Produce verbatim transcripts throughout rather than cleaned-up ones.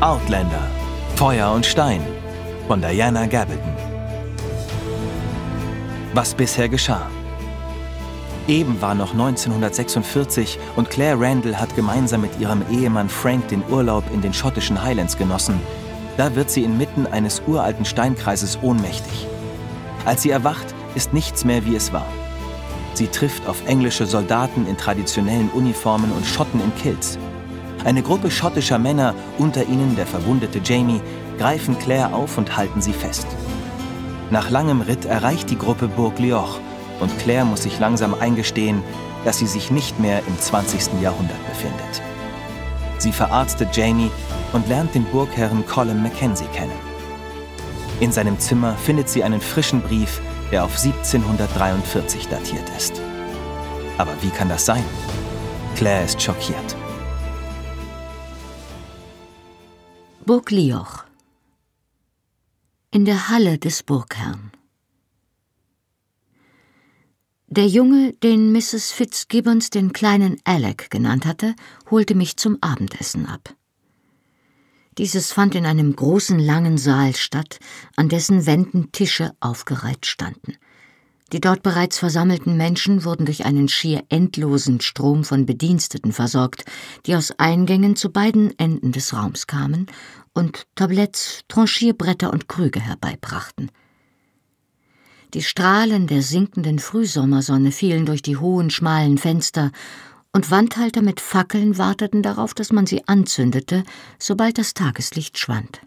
Outlander – Feuer und Stein von Diana Gabaldon. Was bisher geschah? Eben war noch neunzehnhundertsechsundvierzig und Claire Randall hat gemeinsam mit ihrem Ehemann Frank den Urlaub in den schottischen Highlands genossen. Da wird sie inmitten eines uralten Steinkreises ohnmächtig. Als sie erwacht, ist nichts mehr, wie es war. Sie trifft auf englische Soldaten in traditionellen Uniformen und Schotten in Kilts. Eine Gruppe schottischer Männer, unter ihnen der verwundete Jamie, greifen Claire auf und halten sie fest. Nach langem Ritt erreicht die Gruppe Burg Leoch und Claire muss sich langsam eingestehen, dass sie sich nicht mehr im zwanzigsten Jahrhundert befindet. Sie verarztet Jamie und lernt den Burgherrn Colin Mackenzie kennen. In seinem Zimmer findet sie einen frischen Brief, der auf siebzehnhundertdreiundvierzig datiert ist. Aber wie kann das sein? Claire ist schockiert. Burg Leoch. In der Halle des Burgherrn. Der Junge, den Misses FitzGibbons den kleinen Alec genannt hatte, holte mich zum Abendessen ab. Dieses fand in einem großen, langen Saal statt, an dessen Wänden Tische aufgereiht standen. Die dort bereits versammelten Menschen wurden durch einen schier endlosen Strom von Bediensteten versorgt, die aus Eingängen zu beiden Enden des Raums kamen und Tabletts, Tranchierbretter und Krüge herbeibrachten. Die Strahlen der sinkenden Frühsommersonne fielen durch die hohen, schmalen Fenster, und Wandhalter mit Fackeln warteten darauf, dass man sie anzündete, sobald das Tageslicht schwand.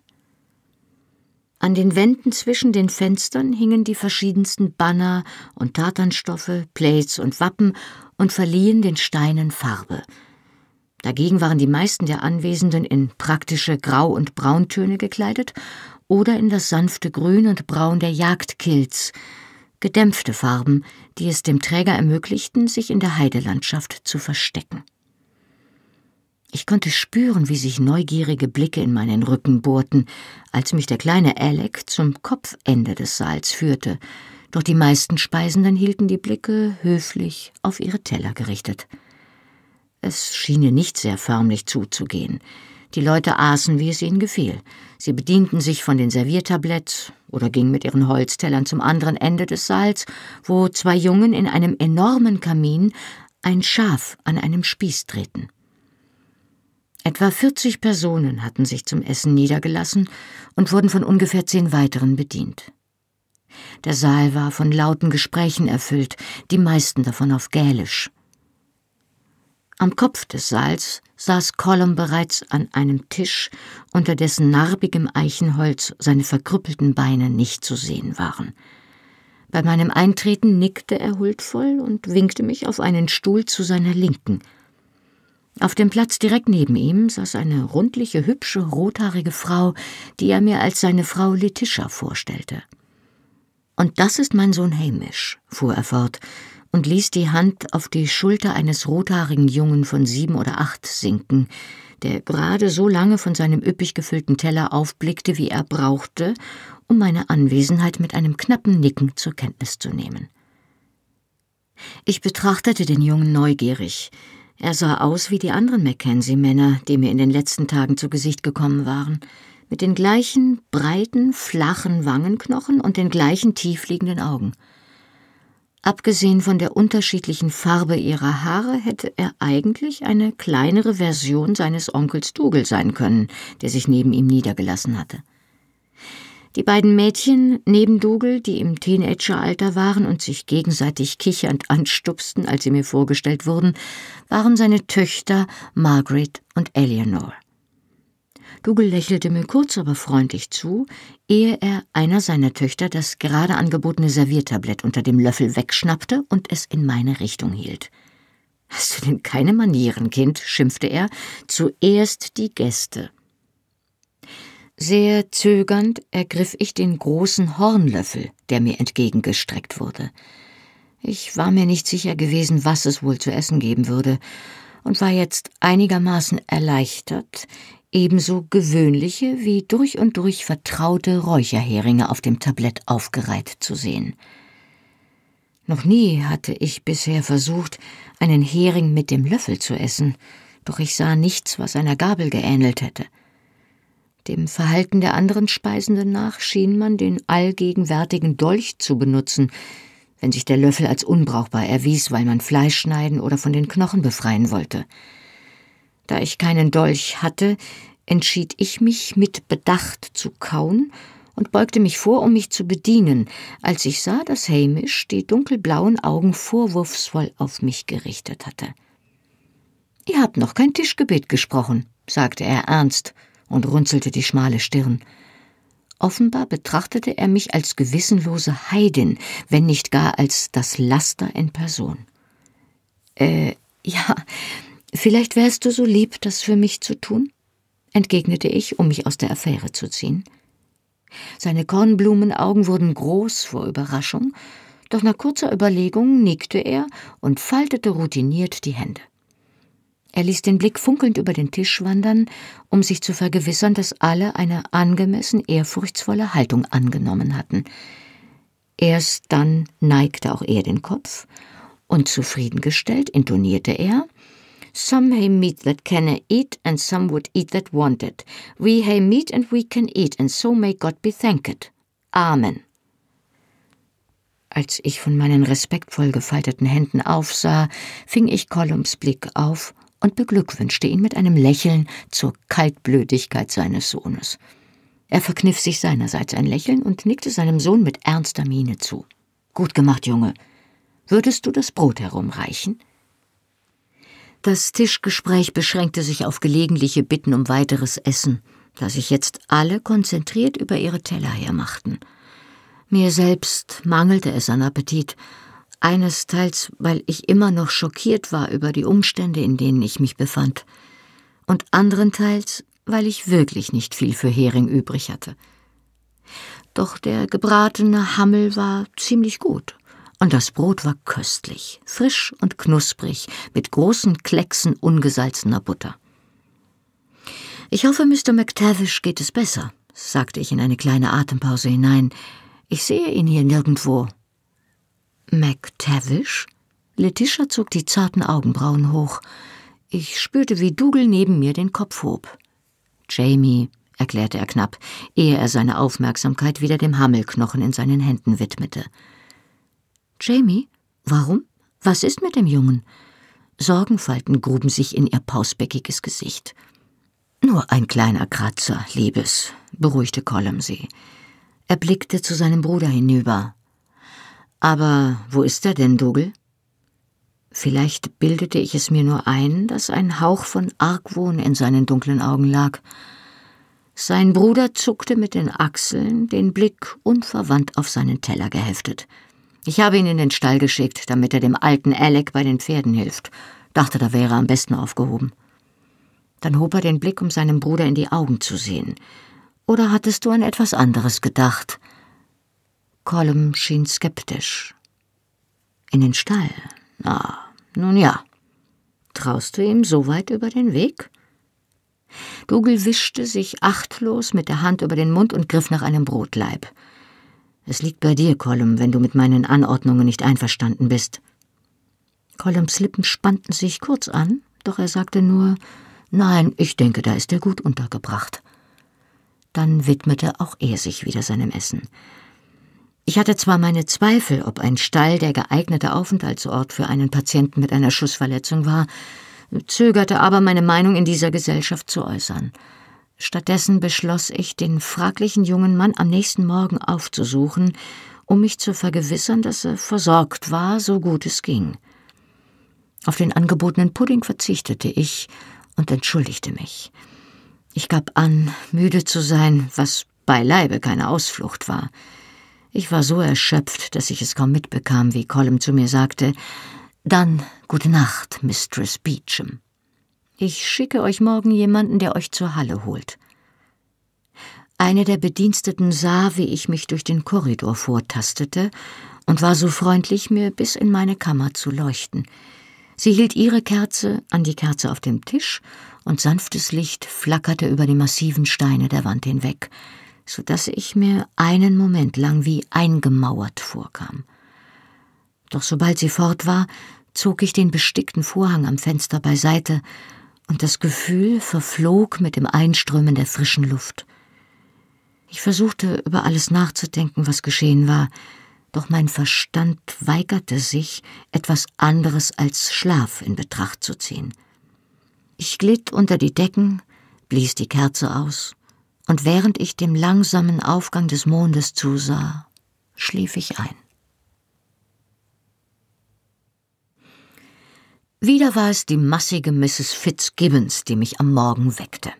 An den Wänden zwischen den Fenstern hingen die verschiedensten Banner und Tartanstoffe, Plaids und Wappen und verliehen den Steinen Farbe. Dagegen waren die meisten der Anwesenden in praktische Grau- und Brauntöne gekleidet oder in das sanfte Grün und Braun der Jagdkilts, gedämpfte Farben, die es dem Träger ermöglichten, sich in der Heidelandschaft zu verstecken. Ich konnte spüren, wie sich neugierige Blicke in meinen Rücken bohrten, als mich der kleine Alec zum Kopfende des Saals führte, doch die meisten Speisenden hielten die Blicke höflich auf ihre Teller gerichtet. Es schien ihr nicht sehr förmlich zuzugehen. Die Leute aßen, wie es ihnen gefiel. Sie bedienten sich von den Serviertabletts oder gingen mit ihren Holztellern zum anderen Ende des Saals, wo zwei Jungen in einem enormen Kamin ein Schaf an einem Spieß drehten. Etwa vierzig Personen hatten sich zum Essen niedergelassen und wurden von ungefähr zehn weiteren bedient. Der Saal war von lauten Gesprächen erfüllt, die meisten davon auf Gälisch. Am Kopf des Saals saß Colum bereits an einem Tisch, unter dessen narbigem Eichenholz seine verkrüppelten Beine nicht zu sehen waren. Bei meinem Eintreten nickte er huldvoll und winkte mich auf einen Stuhl zu seiner Linken. Auf dem Platz direkt neben ihm saß eine rundliche, hübsche, rothaarige Frau, die er mir als seine Frau Letitia vorstellte. »Und das ist mein Sohn Hamish«, fuhr er fort, und ließ die Hand auf die Schulter eines rothaarigen Jungen von sieben oder acht sinken, der gerade so lange von seinem üppig gefüllten Teller aufblickte, wie er brauchte, um meine Anwesenheit mit einem knappen Nicken zur Kenntnis zu nehmen. Ich betrachtete den Jungen neugierig. Er sah aus wie die anderen Mackenzie-Männer, die mir in den letzten Tagen zu Gesicht gekommen waren, mit den gleichen breiten, flachen Wangenknochen und den gleichen tiefliegenden Augen. Abgesehen von der unterschiedlichen Farbe ihrer Haare hätte er eigentlich eine kleinere Version seines Onkels Dougal sein können, der sich neben ihm niedergelassen hatte. Die beiden Mädchen neben Dougal, die im Teenageralter waren und sich gegenseitig kichernd anstupsten, als sie mir vorgestellt wurden, waren seine Töchter Margaret und Eleanor. Dougal lächelte mir kurz, aber freundlich zu, ehe er einer seiner Töchter das gerade angebotene Serviertablett unter dem Löffel wegschnappte und es in meine Richtung hielt. »Hast du denn keine Manieren, Kind?« schimpfte er. »Zuerst die Gäste.« Sehr zögernd ergriff ich den großen Hornlöffel, der mir entgegengestreckt wurde. Ich war mir nicht sicher gewesen, was es wohl zu essen geben würde, und war jetzt einigermaßen erleichtert, ebenso gewöhnliche wie durch und durch vertraute Räucherheringe auf dem Tablett aufgereiht zu sehen. Noch nie hatte ich bisher versucht, einen Hering mit dem Löffel zu essen, doch ich sah nichts, was einer Gabel geähnelt hätte. Dem Verhalten der anderen Speisenden nach schien man den allgegenwärtigen Dolch zu benutzen, wenn sich der Löffel als unbrauchbar erwies, weil man Fleisch schneiden oder von den Knochen befreien wollte. Da ich keinen Dolch hatte, entschied ich mich, mit Bedacht zu kauen und beugte mich vor, um mich zu bedienen, als ich sah, dass Hamish die dunkelblauen Augen vorwurfsvoll auf mich gerichtet hatte. »Ihr habt noch kein Tischgebet gesprochen«, sagte er ernst und runzelte die schmale Stirn. Offenbar betrachtete er mich als gewissenlose Heidin, wenn nicht gar als das Laster in Person. »Äh, ja, vielleicht wärst du so lieb, das für mich zu tun?« entgegnete ich, um mich aus der Affäre zu ziehen. Seine Kornblumenaugen wurden groß vor Überraschung, doch nach kurzer Überlegung nickte er und faltete routiniert die Hände. Er ließ den Blick funkelnd über den Tisch wandern, um sich zu vergewissern, dass alle eine angemessen ehrfurchtsvolle Haltung angenommen hatten. Erst dann neigte auch er den Kopf, und zufriedengestellt intonierte er: »Some hay meat that can eat, and some would eat that want it. We hay meat and we can eat, and so may God be thanked. Amen.« Als ich von meinen respektvoll gefalteten Händen aufsah, fing ich Colums Blick auf und beglückwünschte ihn mit einem Lächeln zur Kaltblütigkeit seines Sohnes. Er verkniff sich seinerseits ein Lächeln und nickte seinem Sohn mit ernster Miene zu. »Gut gemacht, Junge. Würdest du das Brot herumreichen?« Das Tischgespräch beschränkte sich auf gelegentliche Bitten um weiteres Essen, da sich jetzt alle konzentriert über ihre Teller hermachten. Mir selbst mangelte es an Appetit, eines Teils, weil ich immer noch schockiert war über die Umstände, in denen ich mich befand, und anderen Teils, weil ich wirklich nicht viel für Hering übrig hatte. Doch der gebratene Hammel war ziemlich gut. Und das Brot war köstlich, frisch und knusprig, mit großen Klecksen ungesalzener Butter. »Ich hoffe, Mister McTavish geht es besser«, sagte ich in eine kleine Atempause hinein. »Ich sehe ihn hier nirgendwo.« »McTavish?« Letitia zog die zarten Augenbrauen hoch. Ich spürte, wie Dougal neben mir den Kopf hob. »Jamie«, erklärte er knapp, ehe er seine Aufmerksamkeit wieder dem Hammelknochen in seinen Händen widmete. »Jamie? Warum? Was ist mit dem Jungen?« Sorgenfalten gruben sich in ihr pausbäckiges Gesicht. »Nur ein kleiner Kratzer, Liebes«, beruhigte Colum sie. Er blickte zu seinem Bruder hinüber. »Aber wo ist er denn, Dougal?« Vielleicht bildete ich es mir nur ein, dass ein Hauch von Argwohn in seinen dunklen Augen lag. Sein Bruder zuckte mit den Achseln, den Blick unverwandt auf seinen Teller geheftet. »Ich habe ihn in den Stall geschickt, damit er dem alten Alec bei den Pferden hilft. Dachte, da wäre er am besten aufgehoben.« Dann hob er den Blick, um seinem Bruder in die Augen zu sehen. »Oder hattest du an etwas anderes gedacht?« Colum schien skeptisch. »In den Stall? Ah, nun ja. Traust du ihm so weit über den Weg?« Dougal wischte sich achtlos mit der Hand über den Mund und griff nach einem Brotlaib. »Es liegt bei dir, Colum, wenn du mit meinen Anordnungen nicht einverstanden bist.« Colums Lippen spannten sich kurz an, doch er sagte nur: »Nein, ich denke, da ist er gut untergebracht.« Dann widmete auch er sich wieder seinem Essen. »Ich hatte zwar meine Zweifel, ob ein Stall der geeignete Aufenthaltsort für einen Patienten mit einer Schussverletzung war, zögerte aber, meine Meinung in dieser Gesellschaft zu äußern. Stattdessen beschloss ich, den fraglichen jungen Mann am nächsten Morgen aufzusuchen, um mich zu vergewissern, dass er versorgt war, so gut es ging. Auf den angebotenen Pudding verzichtete ich und entschuldigte mich. Ich gab an, müde zu sein, was beileibe keine Ausflucht war. Ich war so erschöpft, dass ich es kaum mitbekam, wie Colum zu mir sagte: »Dann gute Nacht, Mistress Beecham. Ich schicke euch morgen jemanden, der euch zur Halle holt.« Eine der Bediensteten sah, wie ich mich durch den Korridor vortastete und war so freundlich, mir bis in meine Kammer zu leuchten. Sie hielt ihre Kerze an die Kerze auf dem Tisch und sanftes Licht flackerte über die massiven Steine der Wand hinweg, sodass ich mir einen Moment lang wie eingemauert vorkam. Doch sobald sie fort war, zog ich den bestickten Vorhang am Fenster beiseite, und das Gefühl verflog mit dem Einströmen der frischen Luft. Ich versuchte, über alles nachzudenken, was geschehen war, doch mein Verstand weigerte sich, etwas anderes als Schlaf in Betracht zu ziehen. Ich glitt unter die Decken, blies die Kerze aus, und während ich dem langsamen Aufgang des Mondes zusah, schlief ich ein. Wieder war es die massige Misses FitzGibbons, die mich am Morgen weckte.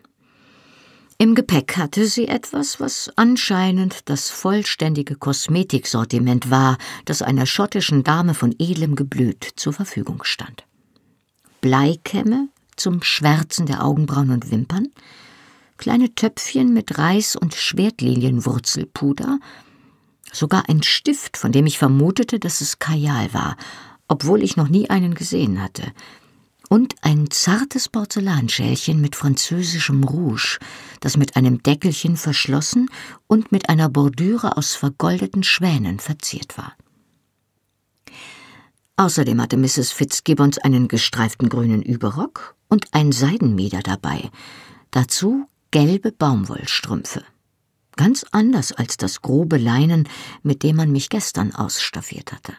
Im Gepäck hatte sie etwas, was anscheinend das vollständige Kosmetiksortiment war, das einer schottischen Dame von edlem Geblüt zur Verfügung stand. Bleikämme zum Schwärzen der Augenbrauen und Wimpern, kleine Töpfchen mit Reis- und Schwertlilienwurzelpuder, sogar ein Stift, von dem ich vermutete, dass es Kajal war, obwohl ich noch nie einen gesehen hatte, und ein zartes Porzellanschälchen mit französischem Rouge, das mit einem Deckelchen verschlossen und mit einer Bordüre aus vergoldeten Schwänen verziert war. Außerdem hatte Misses FitzGibbons einen gestreiften grünen Überrock und ein Seidenmieder dabei, dazu gelbe Baumwollstrümpfe. Ganz anders als das grobe Leinen, mit dem man mich gestern ausstaffiert hatte.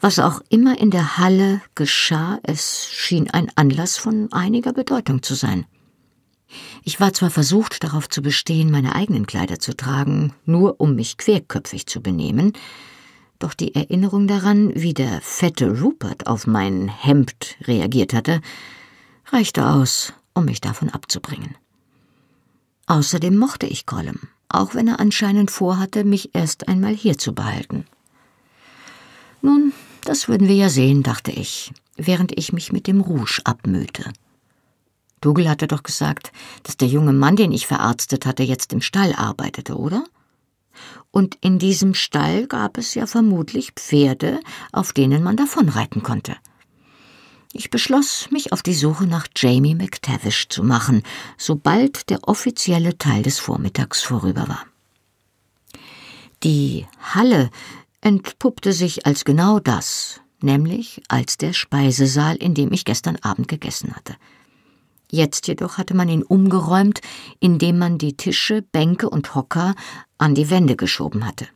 Was auch immer in der Halle geschah, es schien ein Anlass von einiger Bedeutung zu sein. Ich war zwar versucht, darauf zu bestehen, meine eigenen Kleider zu tragen, nur um mich querköpfig zu benehmen, doch die Erinnerung daran, wie der fette Rupert auf mein Hemd reagiert hatte, reichte aus, um mich davon abzubringen. Außerdem mochte ich Colum, auch wenn er anscheinend vorhatte, mich erst einmal hier zu behalten. Nun, das würden wir ja sehen, dachte ich, während ich mich mit dem Rouge abmühte. Dougal hatte doch gesagt, dass der junge Mann, den ich verarztet hatte, jetzt im Stall arbeitete, oder? Und in diesem Stall gab es ja vermutlich Pferde, auf denen man davonreiten konnte. Ich beschloss, mich auf die Suche nach Jamie McTavish zu machen, sobald der offizielle Teil des Vormittags vorüber war. Die Halle entpuppte sich als genau das, nämlich als der Speisesaal, in dem ich gestern Abend gegessen hatte. Jetzt jedoch hatte man ihn umgeräumt, indem man die Tische, Bänke und Hocker an die Wände geschoben hatte.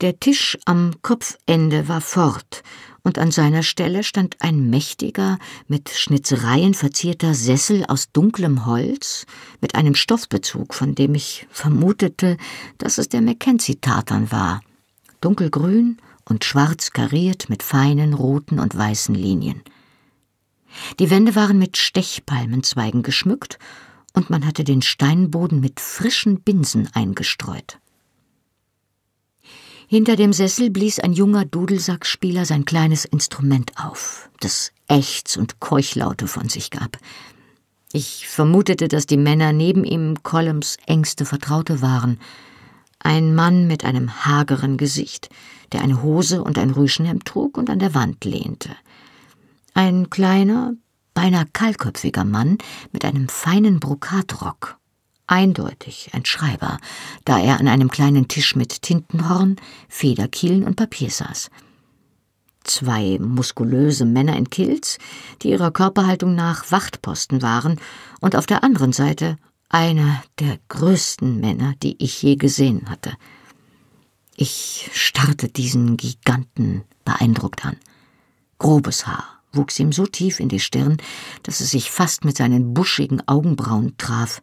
Der Tisch am Kopfende war fort, und an seiner Stelle stand ein mächtiger, mit Schnitzereien verzierter Sessel aus dunklem Holz mit einem Stoffbezug, von dem ich vermutete, dass es der Mackenzie-Tartan war. Dunkelgrün und schwarz kariert mit feinen roten und weißen Linien. Die Wände waren mit Stechpalmenzweigen geschmückt und man hatte den Steinboden mit frischen Binsen eingestreut. Hinter dem Sessel blies ein junger Dudelsackspieler sein kleines Instrument auf, das Ächz- und Keuchlaute von sich gab. Ich vermutete, dass die Männer neben ihm Colums engste Vertraute waren. Ein Mann mit einem hageren Gesicht, der eine Hose und ein Rüschenhemd trug und an der Wand lehnte. Ein kleiner, beinahe kahlköpfiger Mann mit einem feinen Brokatrock. Eindeutig ein Schreiber, da er an einem kleinen Tisch mit Tintenhorn, Federkielen und Papier saß. Zwei muskulöse Männer in Kilts, die ihrer Körperhaltung nach Wachtposten waren, und auf der anderen Seite einer der größten Männer, die ich je gesehen hatte. Ich starrte diesen Giganten beeindruckt an. Grobes Haar wuchs ihm so tief in die Stirn, dass es sich fast mit seinen buschigen Augenbrauen traf.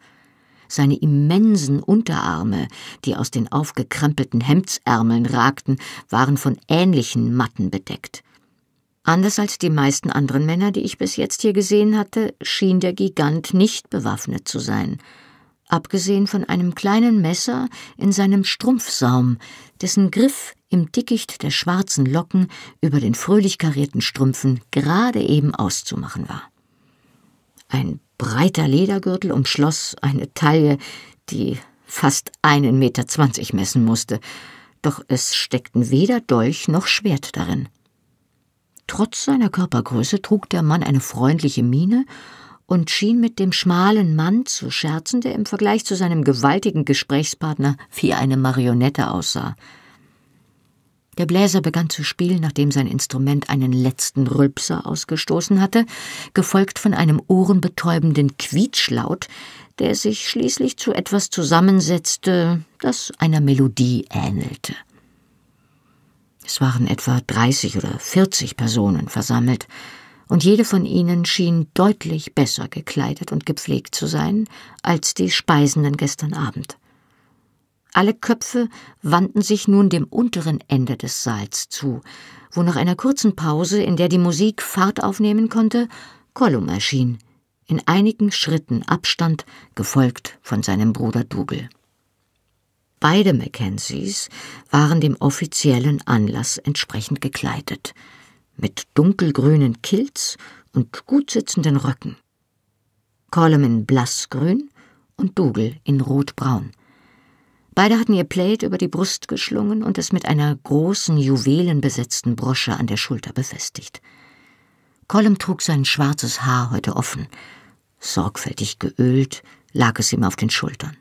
Seine immensen Unterarme, die aus den aufgekrempelten Hemdsärmeln ragten, waren von ähnlichen Matten bedeckt. Anders als die meisten anderen Männer, die ich bis jetzt hier gesehen hatte, schien der Gigant nicht bewaffnet zu sein, abgesehen von einem kleinen Messer in seinem Strumpfsaum, dessen Griff im Dickicht der schwarzen Locken über den fröhlich karierten Strümpfen gerade eben auszumachen war. Ein breiter Ledergürtel umschloss eine Taille, die fast einen Meter zwanzig messen musste, doch es steckten weder Dolch noch Schwert darin. Trotz seiner Körpergröße trug der Mann eine freundliche Miene und schien mit dem schmalen Mann zu scherzen, der im Vergleich zu seinem gewaltigen Gesprächspartner wie eine Marionette aussah. Der Bläser begann zu spielen, nachdem sein Instrument einen letzten Rülpser ausgestoßen hatte, gefolgt von einem ohrenbetäubenden Quietschlaut, der sich schließlich zu etwas zusammensetzte, das einer Melodie ähnelte. Es waren etwa dreißig oder vierzig Personen versammelt, und jede von ihnen schien deutlich besser gekleidet und gepflegt zu sein als die Speisenden gestern Abend. Alle Köpfe wandten sich nun dem unteren Ende des Saals zu, wo nach einer kurzen Pause, in der die Musik Fahrt aufnehmen konnte, Colum erschien, in einigen Schritten Abstand, gefolgt von seinem Bruder Dougal. Beide Mackenzies waren dem offiziellen Anlass entsprechend gekleidet, mit dunkelgrünen Kilts und gut sitzenden Röcken. Colum in blassgrün und Dougal in rotbraun. Beide hatten ihr Plaid über die Brust geschlungen und es mit einer großen, juwelenbesetzten Brosche an der Schulter befestigt. Colum trug sein schwarzes Haar heute offen. Sorgfältig geölt lag es ihm auf den Schultern.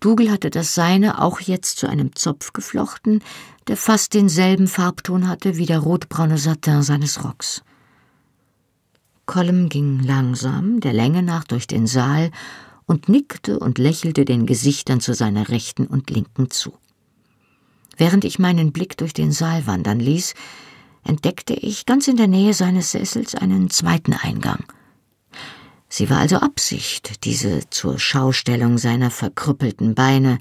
Dougal hatte das seine auch jetzt zu einem Zopf geflochten, der fast denselben Farbton hatte wie der rotbraune Satin seines Rocks. Colum ging langsam, der Länge nach, durch den Saal und nickte und lächelte den Gesichtern zu seiner Rechten und Linken zu. Während ich meinen Blick durch den Saal wandern ließ, entdeckte ich ganz in der Nähe seines Sessels einen zweiten Eingang. Sie war also Absicht, diese zur Schaustellung seiner verkrüppelten Beine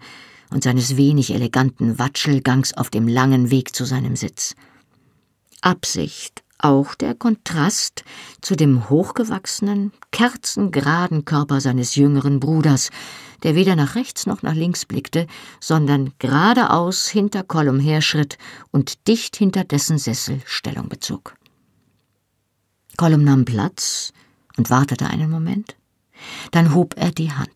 und seines wenig eleganten Watschelgangs auf dem langen Weg zu seinem Sitz. Absicht, auch der Kontrast zu dem hochgewachsenen, kerzengeraden Körper seines jüngeren Bruders, der weder nach rechts noch nach links blickte, sondern geradeaus hinter Colum herschritt und dicht hinter dessen Sessel Stellung bezog. Colum nahm Platz und wartete einen Moment. Dann hob er die Hand.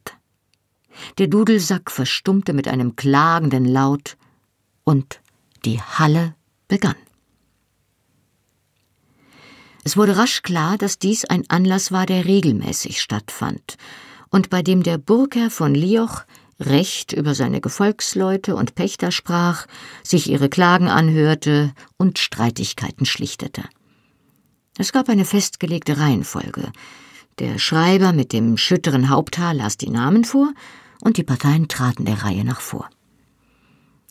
Der Dudelsack verstummte mit einem klagenden Laut und die Halle begann. Es wurde rasch klar, dass dies ein Anlass war, der regelmäßig stattfand und bei dem der Burgherr von Leoch recht über seine Gefolgsleute und Pächter sprach, sich ihre Klagen anhörte und Streitigkeiten schlichtete. Es gab eine festgelegte Reihenfolge. Der Schreiber mit dem schütteren Haupthaar las die Namen vor und die Parteien traten der Reihe nach vor.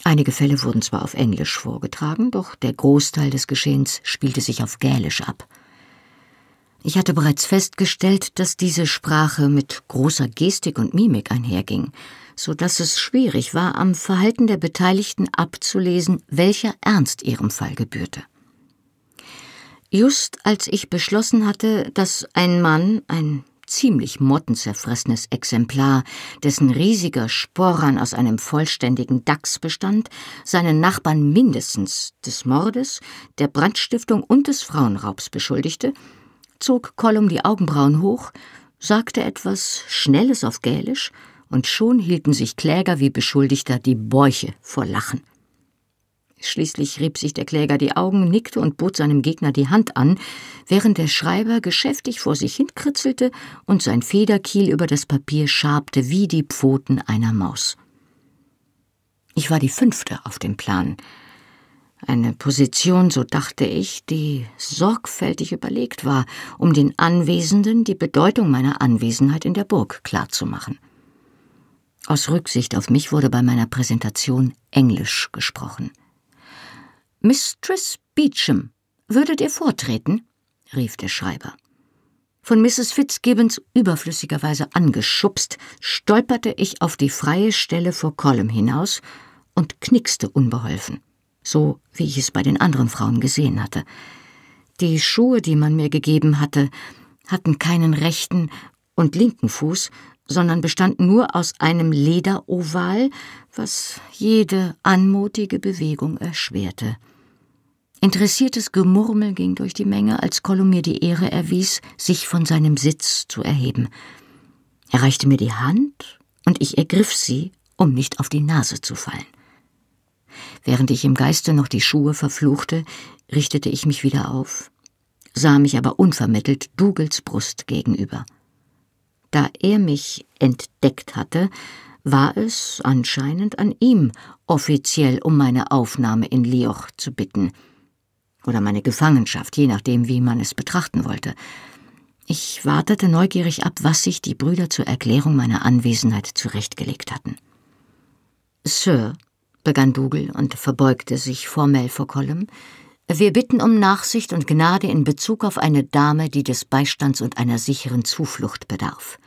Einige Fälle wurden zwar auf Englisch vorgetragen, doch der Großteil des Geschehens spielte sich auf Gälisch ab. Ich hatte bereits festgestellt, dass diese Sprache mit großer Gestik und Mimik einherging, so dass es schwierig war, am Verhalten der Beteiligten abzulesen, welcher Ernst ihrem Fall gebührte. Just als ich beschlossen hatte, dass ein Mann, ein ziemlich mottenzerfressenes Exemplar, dessen riesiger Sporran aus einem vollständigen Dachs bestand, seinen Nachbarn mindestens des Mordes, der Brandstiftung und des Frauenraubs beschuldigte, zog Colum die Augenbrauen hoch, sagte etwas Schnelles auf Gälisch und schon hielten sich Kläger wie Beschuldigter die Bäuche vor Lachen. Schließlich rieb sich der Kläger die Augen, nickte und bot seinem Gegner die Hand an, während der Schreiber geschäftig vor sich hinkritzelte und sein Federkiel über das Papier schabte wie die Pfoten einer Maus. Ich war die Fünfte auf dem Plan. Eine Position, so dachte ich, die sorgfältig überlegt war, um den Anwesenden die Bedeutung meiner Anwesenheit in der Burg klarzumachen. Aus Rücksicht auf mich wurde bei meiner Präsentation Englisch gesprochen. »Mistress Beecham, würdet ihr vortreten?« rief der Schreiber. Von Misses FitzGibbons überflüssigerweise angeschubst, stolperte ich auf die freie Stelle vor Colum hinaus und knickste unbeholfen, so wie ich es bei den anderen Frauen gesehen hatte. Die Schuhe, die man mir gegeben hatte, hatten keinen rechten und linken Fuß, sondern bestand nur aus einem Lederoval, was jede anmutige Bewegung erschwerte. Interessiertes Gemurmel ging durch die Menge, als Colum mir die Ehre erwies, sich von seinem Sitz zu erheben. Er reichte mir die Hand und ich ergriff sie, um nicht auf die Nase zu fallen. Während ich im Geiste noch die Schuhe verfluchte, richtete ich mich wieder auf, sah mich aber unvermittelt Dougals Brust gegenüber. Da er mich entdeckt hatte, war es anscheinend an ihm, offiziell um meine Aufnahme in Leoch zu bitten. Oder meine Gefangenschaft, je nachdem, wie man es betrachten wollte. Ich wartete neugierig ab, was sich die Brüder zur Erklärung meiner Anwesenheit zurechtgelegt hatten. »Sir«, begann Dougal und verbeugte sich formell vor Colum, »wir bitten um Nachsicht und Gnade in Bezug auf eine Dame, die des Beistands und einer sicheren Zuflucht bedarf.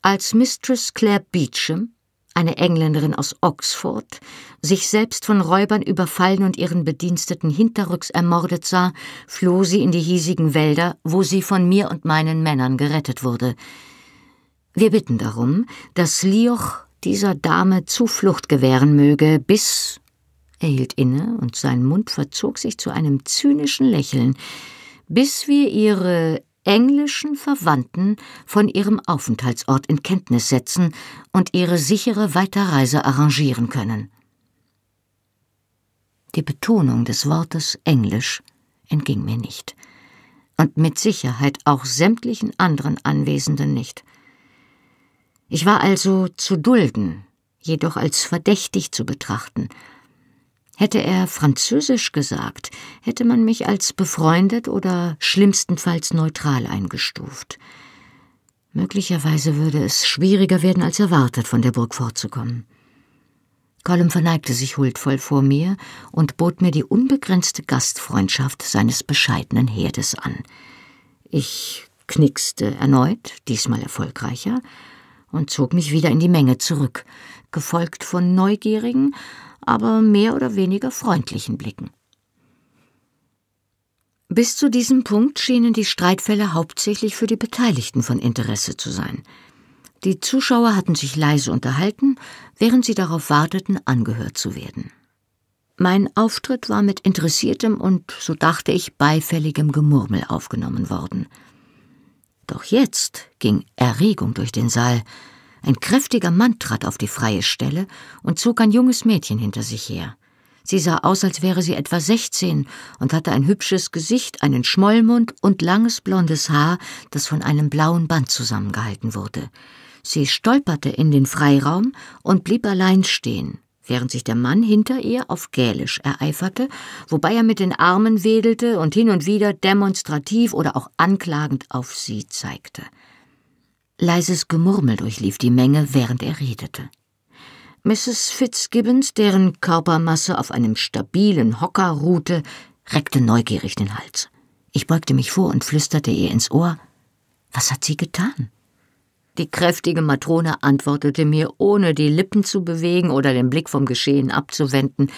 Als Mistress Claire Beecham, eine Engländerin aus Oxford, sich selbst von Räubern überfallen und ihren Bediensteten hinterrücks ermordet sah, floh sie in die hiesigen Wälder, wo sie von mir und meinen Männern gerettet wurde. Wir bitten darum, dass Leoch dieser Dame Zuflucht gewähren möge, bis...« Er hielt inne und sein Mund verzog sich zu einem zynischen Lächeln, bis wir ihre englischen Verwandten von ihrem Aufenthaltsort in Kenntnis setzen und ihre sichere Weiterreise arrangieren können. Die Betonung des Wortes Englisch entging mir nicht und mit Sicherheit auch sämtlichen anderen Anwesenden nicht. Ich war also zu dulden, jedoch als verdächtig zu betrachten. Hätte er Französisch gesagt, hätte man mich als befreundet oder schlimmstenfalls neutral eingestuft. Möglicherweise würde es schwieriger werden als erwartet, von der Burg fortzukommen. Colum verneigte sich huldvoll vor mir und bot mir die unbegrenzte Gastfreundschaft seines bescheidenen Herdes an. Ich knickste erneut, diesmal erfolgreicher, und zog mich wieder in die Menge zurück, gefolgt von neugierigen, aber mehr oder weniger freundlichen Blicken. Bis zu diesem Punkt schienen die Streitfälle hauptsächlich für die Beteiligten von Interesse zu sein. Die Zuschauer hatten sich leise unterhalten, während sie darauf warteten, angehört zu werden. Mein Auftritt war mit interessiertem und, so dachte ich, beifälligem Gemurmel aufgenommen worden. Doch jetzt ging Erregung durch den Saal. Ein kräftiger Mann trat auf die freie Stelle und zog ein junges Mädchen hinter sich her. Sie sah aus, als wäre sie etwa sechzehn und hatte ein hübsches Gesicht, einen Schmollmund und langes blondes Haar, das von einem blauen Band zusammengehalten wurde. Sie stolperte in den Freiraum und blieb allein stehen, während sich der Mann hinter ihr auf Gälisch ereiferte, wobei er mit den Armen wedelte und hin und wieder demonstrativ oder auch anklagend auf sie zeigte. Leises Gemurmel durchlief die Menge, während er redete. Misses FitzGibbons, deren Körpermasse auf einem stabilen Hocker ruhte, reckte neugierig den Hals. Ich beugte mich vor und flüsterte ihr ins Ohr: »Was hat sie getan?« Die kräftige Matrone antwortete mir, ohne die Lippen zu bewegen oder den Blick vom Geschehen abzuwenden: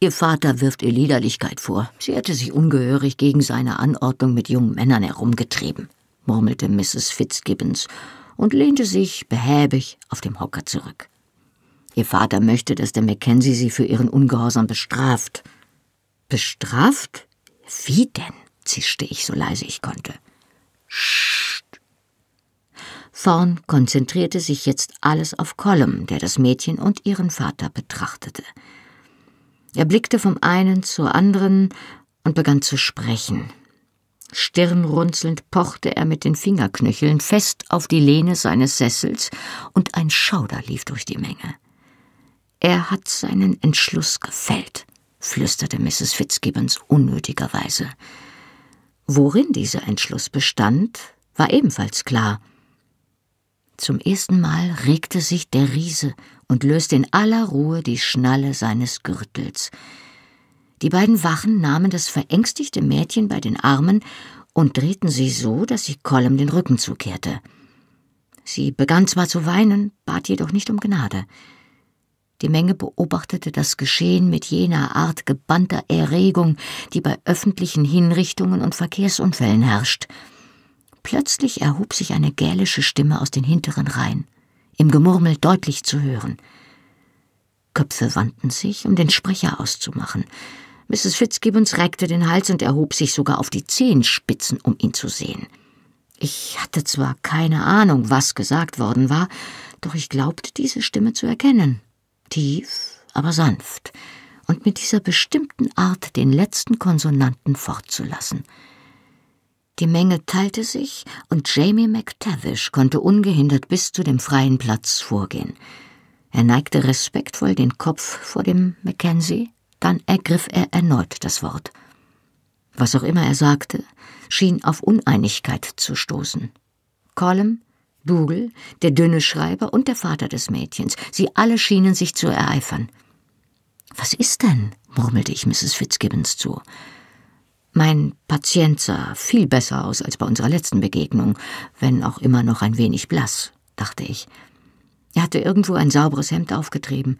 »Ihr Vater wirft ihr Liederlichkeit vor. Sie hätte sich ungehörig gegen seine Anordnung mit jungen Männern herumgetrieben«, murmelte Misses FitzGibbons und lehnte sich behäbig auf dem Hocker zurück. »Ihr Vater möchte, dass der Mackenzie sie für ihren Ungehorsam bestraft.« »Bestraft? Wie denn?« zischte ich, so leise ich konnte. »Scht!« Vorn konzentrierte sich jetzt alles auf Colum, der das Mädchen und ihren Vater betrachtete. Er blickte vom einen zur anderen und begann zu sprechen. Stirnrunzelnd pochte er mit den Fingerknöcheln fest auf die Lehne seines Sessels, und ein Schauder lief durch die Menge. »Er hat seinen Entschluss gefällt«, flüsterte Misses FitzGibbons unnötigerweise. Worin dieser Entschluss bestand, war ebenfalls klar. Zum ersten Mal regte sich der Riese und löste in aller Ruhe die Schnalle seines Gürtels. Die beiden Wachen nahmen das verängstigte Mädchen bei den Armen und drehten sie so, dass sie Colum den Rücken zukehrte. Sie begann zwar zu weinen, bat jedoch nicht um Gnade. Die Menge beobachtete das Geschehen mit jener Art gebannter Erregung, die bei öffentlichen Hinrichtungen und Verkehrsunfällen herrscht. Plötzlich erhob sich eine gälische Stimme aus den hinteren Reihen, im Gemurmel deutlich zu hören. Köpfe wandten sich, um den Sprecher auszumachen. Misses FitzGibbons reckte den Hals und erhob sich sogar auf die Zehenspitzen, um ihn zu sehen. Ich hatte zwar keine Ahnung, was gesagt worden war, doch ich glaubte, diese Stimme zu erkennen. Tief, aber sanft, und mit dieser bestimmten Art, den letzten Konsonanten fortzulassen. Die Menge teilte sich, und Jamie McTavish konnte ungehindert bis zu dem freien Platz vorgehen. Er neigte respektvoll den Kopf vor dem Mackenzie, dann ergriff er erneut das Wort. Was auch immer er sagte, schien auf Uneinigkeit zu stoßen. Colum, Dougal, der dünne Schreiber und der Vater des Mädchens, sie alle schienen sich zu ereifern. »Was ist denn?« murmelte ich Misses Fitzgibbons zu. Mein Patient sah viel besser aus als bei unserer letzten Begegnung, wenn auch immer noch ein wenig blass, dachte ich. Er hatte irgendwo ein sauberes Hemd aufgetrieben.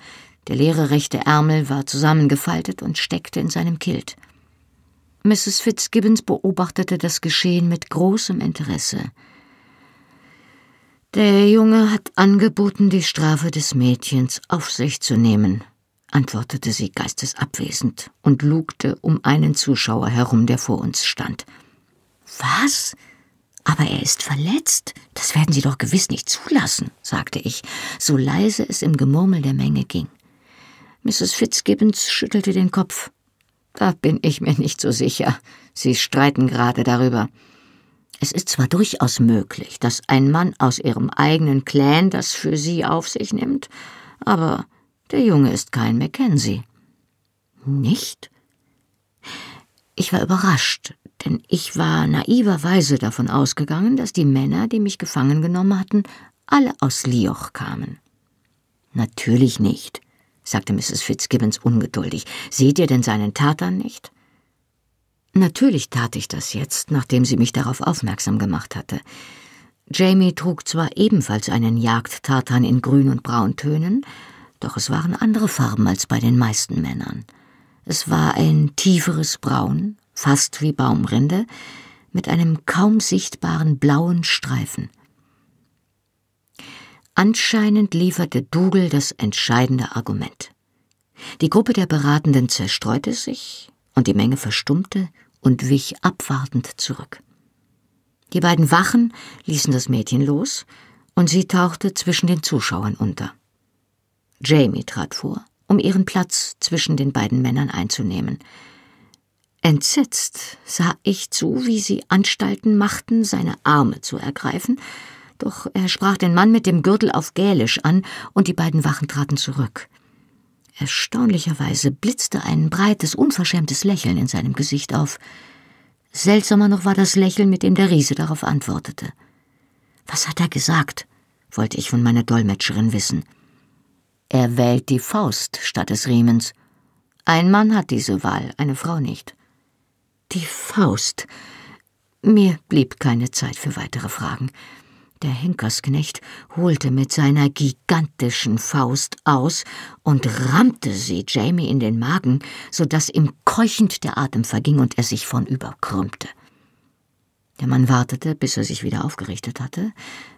Der leere rechte Ärmel war zusammengefaltet und steckte in seinem Kilt. Misses Fitzgibbons beobachtete das Geschehen mit großem Interesse. »Der Junge hat angeboten, die Strafe des Mädchens auf sich zu nehmen«, antwortete sie geistesabwesend und lugte um einen Zuschauer herum, der vor uns stand. »Was? Aber er ist verletzt? Das werden Sie doch gewiss nicht zulassen«, sagte ich, so leise es im Gemurmel der Menge ging. Misses Fitzgibbons schüttelte den Kopf. »Da bin ich mir nicht so sicher. Sie streiten gerade darüber. Es ist zwar durchaus möglich, dass ein Mann aus Ihrem eigenen Clan das für Sie auf sich nimmt, aber der Junge ist kein Mackenzie.« »Nicht?« Ich war überrascht, denn ich war naiverweise davon ausgegangen, dass die Männer, die mich gefangen genommen hatten, alle aus Leoch kamen. »Natürlich nicht«, sagte Misses Fitzgibbons ungeduldig. »Seht ihr denn seinen Tatern nicht?« Natürlich tat ich das jetzt, nachdem sie mich darauf aufmerksam gemacht hatte. Jamie trug zwar ebenfalls einen Jagdtartan in Grün- und Brauntönen, doch es waren andere Farben als bei den meisten Männern. Es war ein tieferes Braun, fast wie Baumrinde, mit einem kaum sichtbaren blauen Streifen. Anscheinend lieferte Dougal das entscheidende Argument. Die Gruppe der Beratenden zerstreute sich und die Menge verstummte und wich abwartend zurück. Die beiden Wachen ließen das Mädchen los und sie tauchte zwischen den Zuschauern unter. Jamie trat vor, um ihren Platz zwischen den beiden Männern einzunehmen. Entsetzt sah ich zu, wie sie Anstalten machten, seine Arme zu ergreifen, doch er sprach den Mann mit dem Gürtel auf Gälisch an und die beiden Wachen traten zurück. Erstaunlicherweise blitzte ein breites, unverschämtes Lächeln in seinem Gesicht auf. Seltsamer noch war das Lächeln, mit dem der Riese darauf antwortete. »Was hat er gesagt?« wollte ich von meiner Dolmetscherin wissen. »Er wählt die Faust statt des Riemens. Ein Mann hat diese Wahl, eine Frau nicht.« Die Faust. Mir blieb keine Zeit für weitere Fragen. Der Henkersknecht holte mit seiner gigantischen Faust aus und rammte sie Jamie in den Magen, sodass ihm keuchend der Atem verging und er sich vornüberkrümmte. Der Mann wartete, bis er sich wieder aufgerichtet hatte,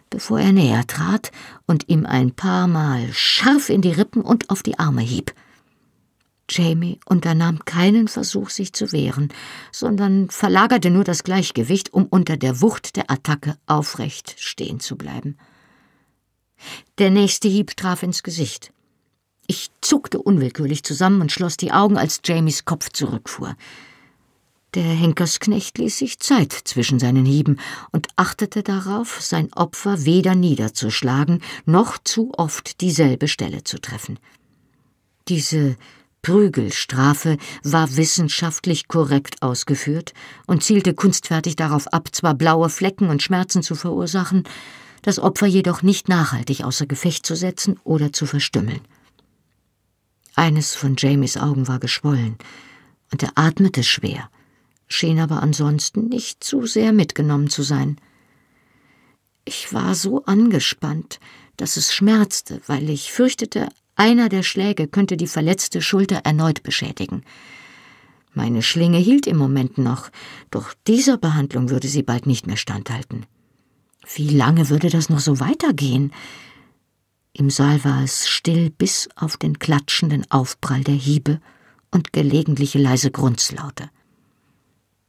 bevor er näher trat und ihm ein paar Mal scharf in die Rippen und auf die Arme hieb. Jamie unternahm keinen Versuch, sich zu wehren, sondern verlagerte nur das Gleichgewicht, um unter der Wucht der Attacke aufrecht stehen zu bleiben. Der nächste Hieb traf ins Gesicht. Ich zuckte unwillkürlich zusammen und schloss die Augen, als Jamies Kopf zurückfuhr. Der Henkersknecht ließ sich Zeit zwischen seinen Hieben und achtete darauf, sein Opfer weder niederzuschlagen, noch zu oft dieselbe Stelle zu treffen. Diese Prügelstrafe war wissenschaftlich korrekt ausgeführt und zielte kunstfertig darauf ab, zwar blaue Flecken und Schmerzen zu verursachen, das Opfer jedoch nicht nachhaltig außer Gefecht zu setzen oder zu verstümmeln. Eines von Jamies Augen war geschwollen und er atmete schwer, schien aber ansonsten nicht zu sehr mitgenommen zu sein. Ich war so angespannt, dass es schmerzte, weil ich fürchtete, einer der Schläge könnte die verletzte Schulter erneut beschädigen. Meine Schlinge hielt im Moment noch, doch dieser Behandlung würde sie bald nicht mehr standhalten. Wie lange würde das noch so weitergehen? Im Saal war es still bis auf den klatschenden Aufprall der Hiebe und gelegentliche leise Grunzlaute.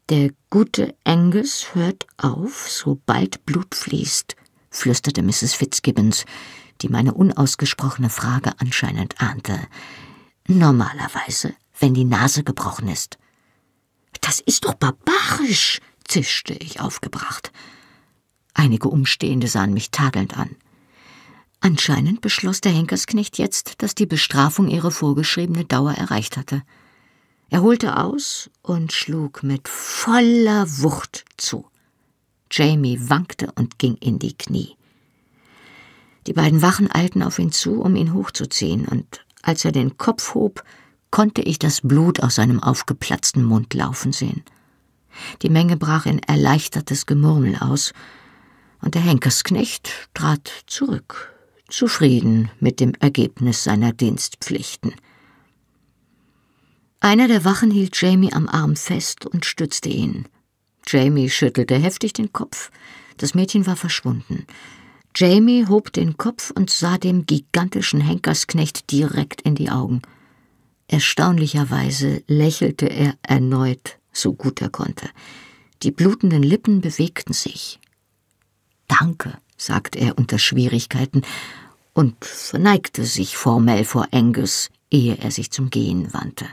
»Der gute Angus hört auf, sobald Blut fließt«, flüsterte Misses Fitzgibbons, die meine unausgesprochene Frage anscheinend ahnte. »Normalerweise, wenn die Nase gebrochen ist.« »Das ist doch barbarisch«, zischte ich aufgebracht. Einige Umstehende sahen mich tadelnd an. Anscheinend beschloss der Henkersknecht jetzt, dass die Bestrafung ihre vorgeschriebene Dauer erreicht hatte. Er holte aus und schlug mit voller Wucht zu. Jamie wankte und ging in die Knie. Die beiden Wachen eilten auf ihn zu, um ihn hochzuziehen, und als er den Kopf hob, konnte ich das Blut aus seinem aufgeplatzten Mund laufen sehen. Die Menge brach in erleichtertes Gemurmel aus, und der Henkersknecht trat zurück, zufrieden mit dem Ergebnis seiner Dienstpflichten. Einer der Wachen hielt Jamie am Arm fest und stützte ihn. Jamie schüttelte heftig den Kopf. Das Mädchen war verschwunden. Jamie hob den Kopf und sah dem gigantischen Henkersknecht direkt in die Augen. Erstaunlicherweise lächelte er erneut, so gut er konnte. Die blutenden Lippen bewegten sich. »Danke«, sagte er unter Schwierigkeiten und verneigte sich formell vor Angus, ehe er sich zum Gehen wandte.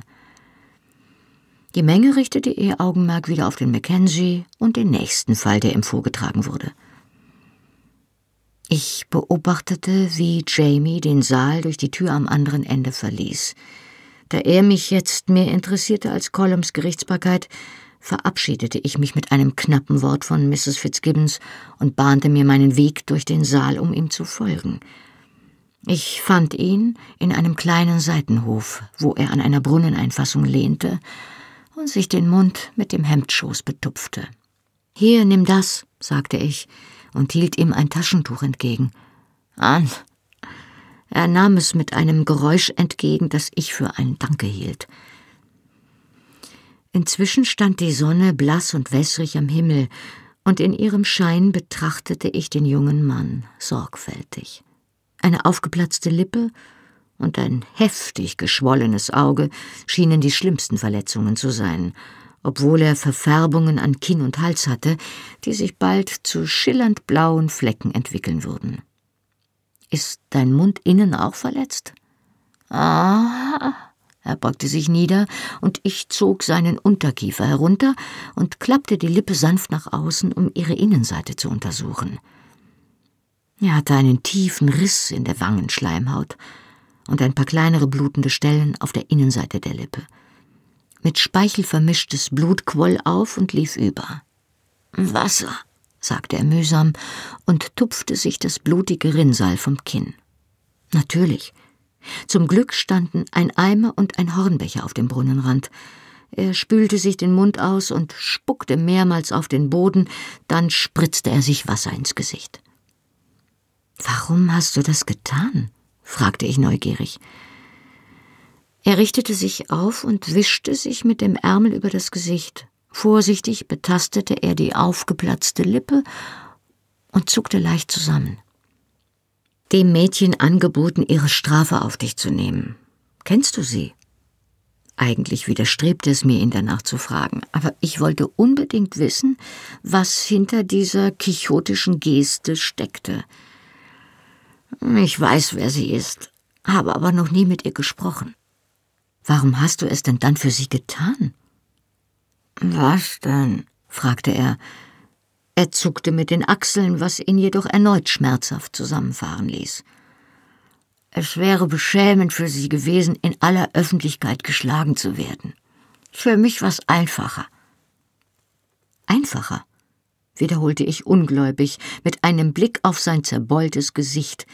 Die Menge richtete ihr Augenmerk wieder auf den Mackenzie und den nächsten Fall, der ihm vorgetragen wurde. Ich beobachtete, wie Jamie den Saal durch die Tür am anderen Ende verließ. Da er mich jetzt mehr interessierte als Colums Gerichtsbarkeit, verabschiedete ich mich mit einem knappen Wort von Misses FitzGibbons und bahnte mir meinen Weg durch den Saal, um ihm zu folgen. Ich fand ihn in einem kleinen Seitenhof, wo er an einer Brunneneinfassung lehnte und sich den Mund mit dem Hemdschoß betupfte. »Hier, nimm das«, sagte ich und hielt ihm ein Taschentuch entgegen. »An«, er nahm es mit einem Geräusch entgegen, das ich für einen Danke hielt. Inzwischen stand die Sonne blass und wässrig am Himmel, und in ihrem Schein betrachtete ich den jungen Mann sorgfältig. Eine aufgeplatzte Lippe und ein heftig geschwollenes Auge schienen die schlimmsten Verletzungen zu sein, obwohl er Verfärbungen an Kinn und Hals hatte, die sich bald zu schillernd blauen Flecken entwickeln würden. »Ist dein Mund innen auch verletzt?« »Ah«, er beugte sich nieder, und ich zog seinen Unterkiefer herunter und klappte die Lippe sanft nach außen, um ihre Innenseite zu untersuchen. Er hatte einen tiefen Riss in der Wangenschleimhaut und ein paar kleinere blutende Stellen auf der Innenseite der Lippe. Mit Speichel vermischtes Blut quoll auf und lief über. »Wasser«, sagte er mühsam und tupfte sich das blutige Rinnsal vom Kinn. Natürlich. Zum Glück standen ein Eimer und ein Hornbecher auf dem Brunnenrand. Er spülte sich den Mund aus und spuckte mehrmals auf den Boden, dann spritzte er sich Wasser ins Gesicht. »Warum hast du das getan?« fragte ich neugierig. Er richtete sich auf und wischte sich mit dem Ärmel über das Gesicht. Vorsichtig betastete er die aufgeplatzte Lippe und zuckte leicht zusammen. »Dem Mädchen angeboten, ihre Strafe auf dich zu nehmen. Kennst du sie?« Eigentlich widerstrebte es mir, ihn danach zu fragen, aber ich wollte unbedingt wissen, was hinter dieser quixotischen Geste steckte. »Ich weiß, wer sie ist, habe aber noch nie mit ihr gesprochen.« »Warum hast du es denn dann für sie getan?« »Was denn?« fragte er. Er zuckte mit den Achseln, was ihn jedoch erneut schmerzhaft zusammenfahren ließ. »Es wäre beschämend für sie gewesen, in aller Öffentlichkeit geschlagen zu werden. Für mich war's einfacher.« »Einfacher?« wiederholte ich ungläubig, mit einem Blick auf sein zerbeultes Gesicht.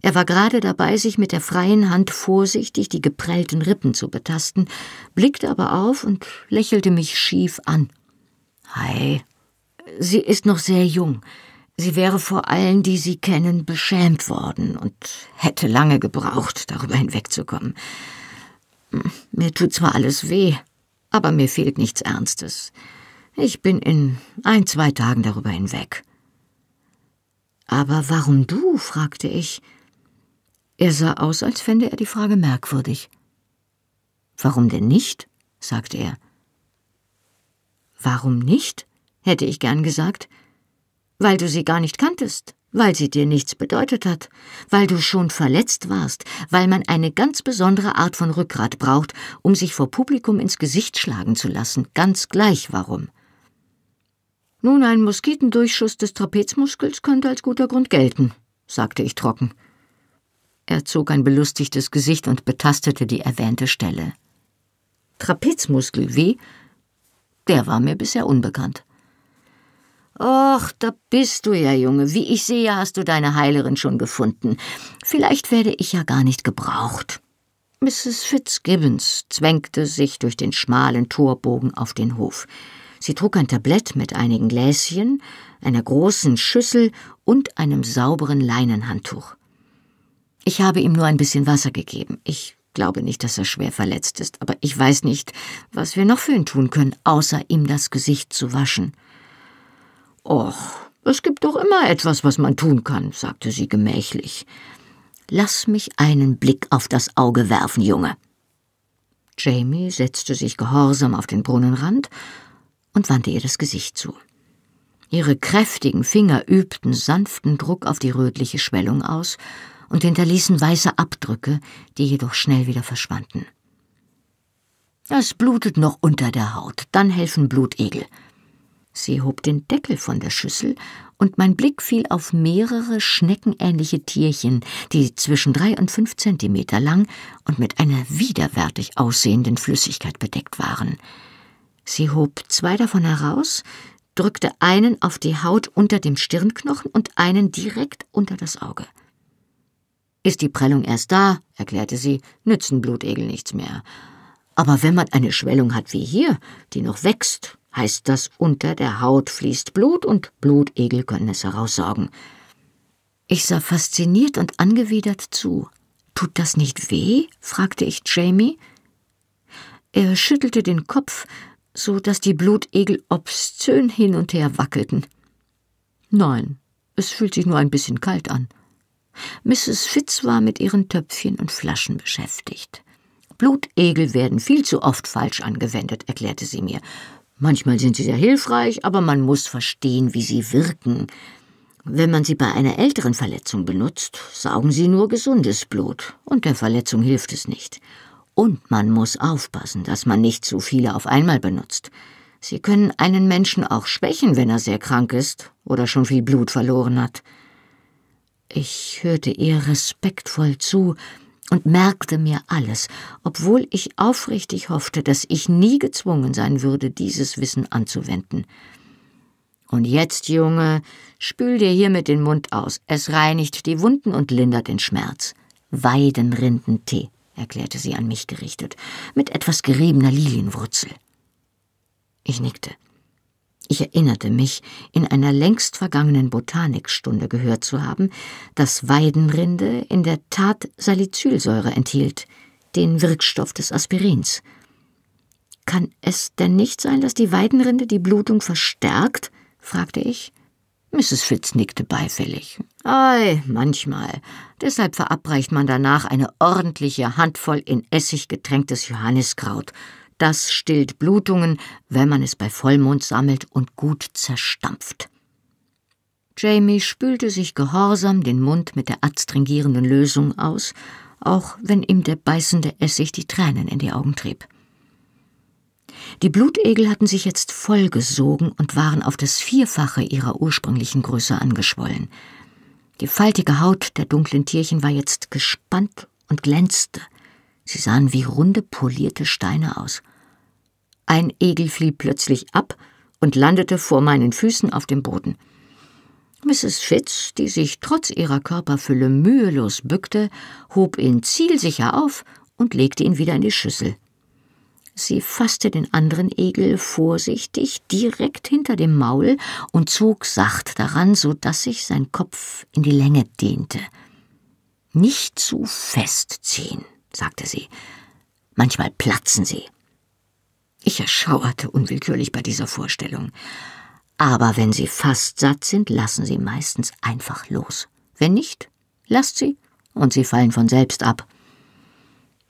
Er war gerade dabei, sich mit der freien Hand vorsichtig die geprellten Rippen zu betasten, blickte aber auf und lächelte mich schief an. »Hei, sie ist noch sehr jung. Sie wäre vor allen, die sie kennen, beschämt worden und hätte lange gebraucht, darüber hinwegzukommen. Mir tut zwar alles weh, aber mir fehlt nichts Ernstes. Ich bin in ein, zwei Tagen darüber hinweg.« »Aber warum du?« fragte ich. Er sah aus, als fände er die Frage merkwürdig. »Warum denn nicht?« sagte er. »Warum nicht?« hätte ich gern gesagt. »Weil du sie gar nicht kanntest, weil sie dir nichts bedeutet hat, weil du schon verletzt warst, weil man eine ganz besondere Art von Rückgrat braucht, um sich vor Publikum ins Gesicht schlagen zu lassen, ganz gleich warum.« »Nun, ein Moskitendurchschuss des Trapezmuskels könnte als guter Grund gelten«, sagte ich trocken. Er zog ein belustigtes Gesicht und betastete die erwähnte Stelle. Trapezmuskel, wie? Der war mir bisher unbekannt. »Och, da bist du ja, Junge. Wie ich sehe, hast du deine Heilerin schon gefunden. Vielleicht werde ich ja gar nicht gebraucht.« Misses FitzGibbons zwängte sich durch den schmalen Torbogen auf den Hof. Sie trug ein Tablett mit einigen Gläschen, einer großen Schüssel und einem sauberen Leinenhandtuch. Ich habe ihm nur ein bisschen Wasser gegeben. Ich glaube nicht, dass er schwer verletzt ist, aber ich weiß nicht, was wir noch für ihn tun können, außer ihm das Gesicht zu waschen. »Och, es gibt doch immer etwas, was man tun kann«, sagte sie gemächlich. »Lass mich einen Blick auf das Auge werfen, Junge.« Jamie setzte sich gehorsam auf den Brunnenrand und wandte ihr das Gesicht zu. Ihre kräftigen Finger übten sanften Druck auf die rötliche Schwellung aus und hinterließen weiße Abdrücke, die jedoch schnell wieder verschwanden. »Es blutet noch unter der Haut, dann helfen Blutegel.« Sie hob den Deckel von der Schüssel, und mein Blick fiel auf mehrere schneckenähnliche Tierchen, die zwischen drei und fünf Zentimeter lang und mit einer widerwärtig aussehenden Flüssigkeit bedeckt waren. Sie hob zwei davon heraus, drückte einen auf die Haut unter dem Stirnknochen und einen direkt unter das Auge. »Ist die Prellung erst da«, erklärte sie, »nützen Blutegel nichts mehr. Aber wenn man eine Schwellung hat wie hier, die noch wächst, heißt das, unter der Haut fließt Blut und Blutegel können es heraussaugen.« Ich sah fasziniert und angewidert zu. »Tut das nicht weh?« fragte ich Jamie. Er schüttelte den Kopf, so dass die Blutegel obszön hin und her wackelten. »Nein, es fühlt sich nur ein bisschen kalt an.« Misses Fitz war mit ihren Töpfchen und Flaschen beschäftigt. »Blutegel werden viel zu oft falsch angewendet«, erklärte sie mir. »Manchmal sind sie sehr hilfreich, aber man muss verstehen, wie sie wirken. Wenn man sie bei einer älteren Verletzung benutzt, saugen sie nur gesundes Blut, und der Verletzung hilft es nicht. Und man muss aufpassen, dass man nicht zu viele auf einmal benutzt. Sie können einen Menschen auch schwächen, wenn er sehr krank ist oder schon viel Blut verloren hat.« Ich hörte ihr respektvoll zu und merkte mir alles, obwohl ich aufrichtig hoffte, dass ich nie gezwungen sein würde, dieses Wissen anzuwenden. »Und jetzt, Junge, spül dir hiermit den Mund aus. Es reinigt die Wunden und lindert den Schmerz. Weidenrindentee«, erklärte sie an mich gerichtet, »mit etwas geriebener Lilienwurzel.« Ich nickte. Ich erinnerte mich, in einer längst vergangenen Botanikstunde gehört zu haben, dass Weidenrinde in der Tat Salicylsäure enthielt, den Wirkstoff des Aspirins. »Kann es denn nicht sein, dass die Weidenrinde die Blutung verstärkt?« fragte ich. Misses Fitz nickte beifällig. »Ei, manchmal. Deshalb verabreicht man danach eine ordentliche Handvoll in Essig getränktes Johanniskraut. Das stillt Blutungen, wenn man es bei Vollmond sammelt und gut zerstampft.« Jamie spülte sich gehorsam den Mund mit der adstringierenden Lösung aus, auch wenn ihm der beißende Essig die Tränen in die Augen trieb. Die Blutegel hatten sich jetzt vollgesogen und waren auf das Vierfache ihrer ursprünglichen Größe angeschwollen. Die faltige Haut der dunklen Tierchen war jetzt gespannt und glänzte. Sie sahen wie runde, polierte Steine aus. Ein Egel fiel plötzlich ab und landete vor meinen Füßen auf dem Boden. Misses Fitz, die sich trotz ihrer Körperfülle mühelos bückte, hob ihn zielsicher auf und legte ihn wieder in die Schüssel. Sie fasste den anderen Egel vorsichtig direkt hinter dem Maul und zog sacht daran, so dass sich sein Kopf in die Länge dehnte. »Nicht zu fest ziehen«, sagte sie. »Manchmal platzen sie.« Ich erschauerte unwillkürlich bei dieser Vorstellung. »Aber wenn sie fast satt sind, lassen sie meistens einfach los. Wenn nicht, lasst sie, und sie fallen von selbst ab.«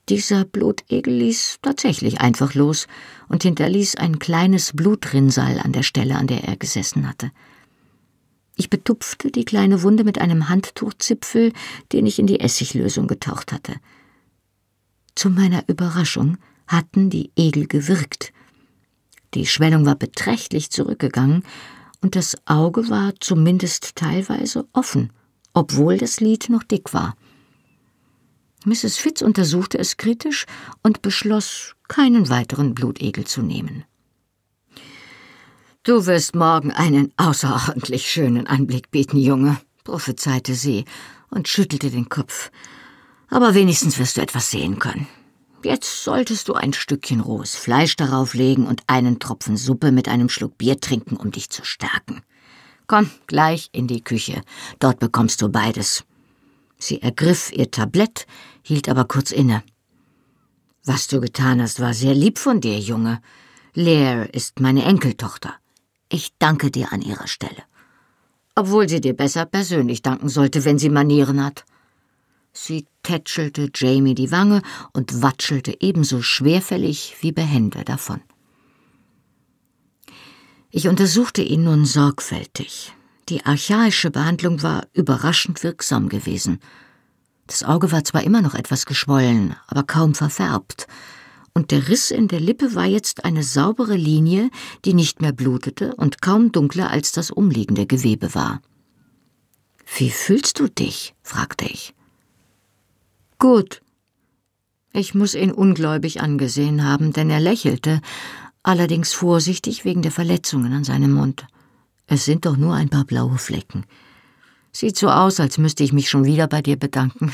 Dieser Blutegel ließ tatsächlich einfach los und hinterließ ein kleines Blutrinsal an der Stelle, an der er gesessen hatte. Ich betupfte die kleine Wunde mit einem Handtuchzipfel, den ich in die Essiglösung getaucht hatte. Zu meiner Überraschung hatten die Egel gewirkt. Die Schwellung war beträchtlich zurückgegangen und das Auge war zumindest teilweise offen, obwohl das Lid noch dick war. Misses Fitz untersuchte es kritisch und beschloss, keinen weiteren Blutegel zu nehmen. »Du wirst morgen einen außerordentlich schönen Anblick bieten, Junge«, prophezeite sie und schüttelte den Kopf. »Aber wenigstens wirst du etwas sehen können. Jetzt solltest du ein Stückchen rohes Fleisch darauf legen und einen Tropfen Suppe mit einem Schluck Bier trinken, um dich zu stärken. Komm gleich in die Küche, dort bekommst du beides.« Sie ergriff ihr Tablett, hielt aber kurz inne. »Was du getan hast, war sehr lieb von dir, Junge. Claire ist meine Enkeltochter. Ich danke dir an ihrer Stelle. Obwohl sie dir besser persönlich danken sollte, wenn sie Manieren hat.« Sie tätschelte Jamie die Wange und watschelte ebenso schwerfällig wie behende davon. Ich untersuchte ihn nun sorgfältig. Die archaische Behandlung war überraschend wirksam gewesen. Das Auge war zwar immer noch etwas geschwollen, aber kaum verfärbt, und der Riss in der Lippe war jetzt eine saubere Linie, die nicht mehr blutete und kaum dunkler als das umliegende Gewebe war. »Wie fühlst du dich?« fragte ich. »Gut.« Ich muss ihn ungläubig angesehen haben, denn er lächelte, allerdings vorsichtig wegen der Verletzungen an seinem Mund. »Es sind doch nur ein paar blaue Flecken. Sieht so aus, als müsste ich mich schon wieder bei dir bedanken.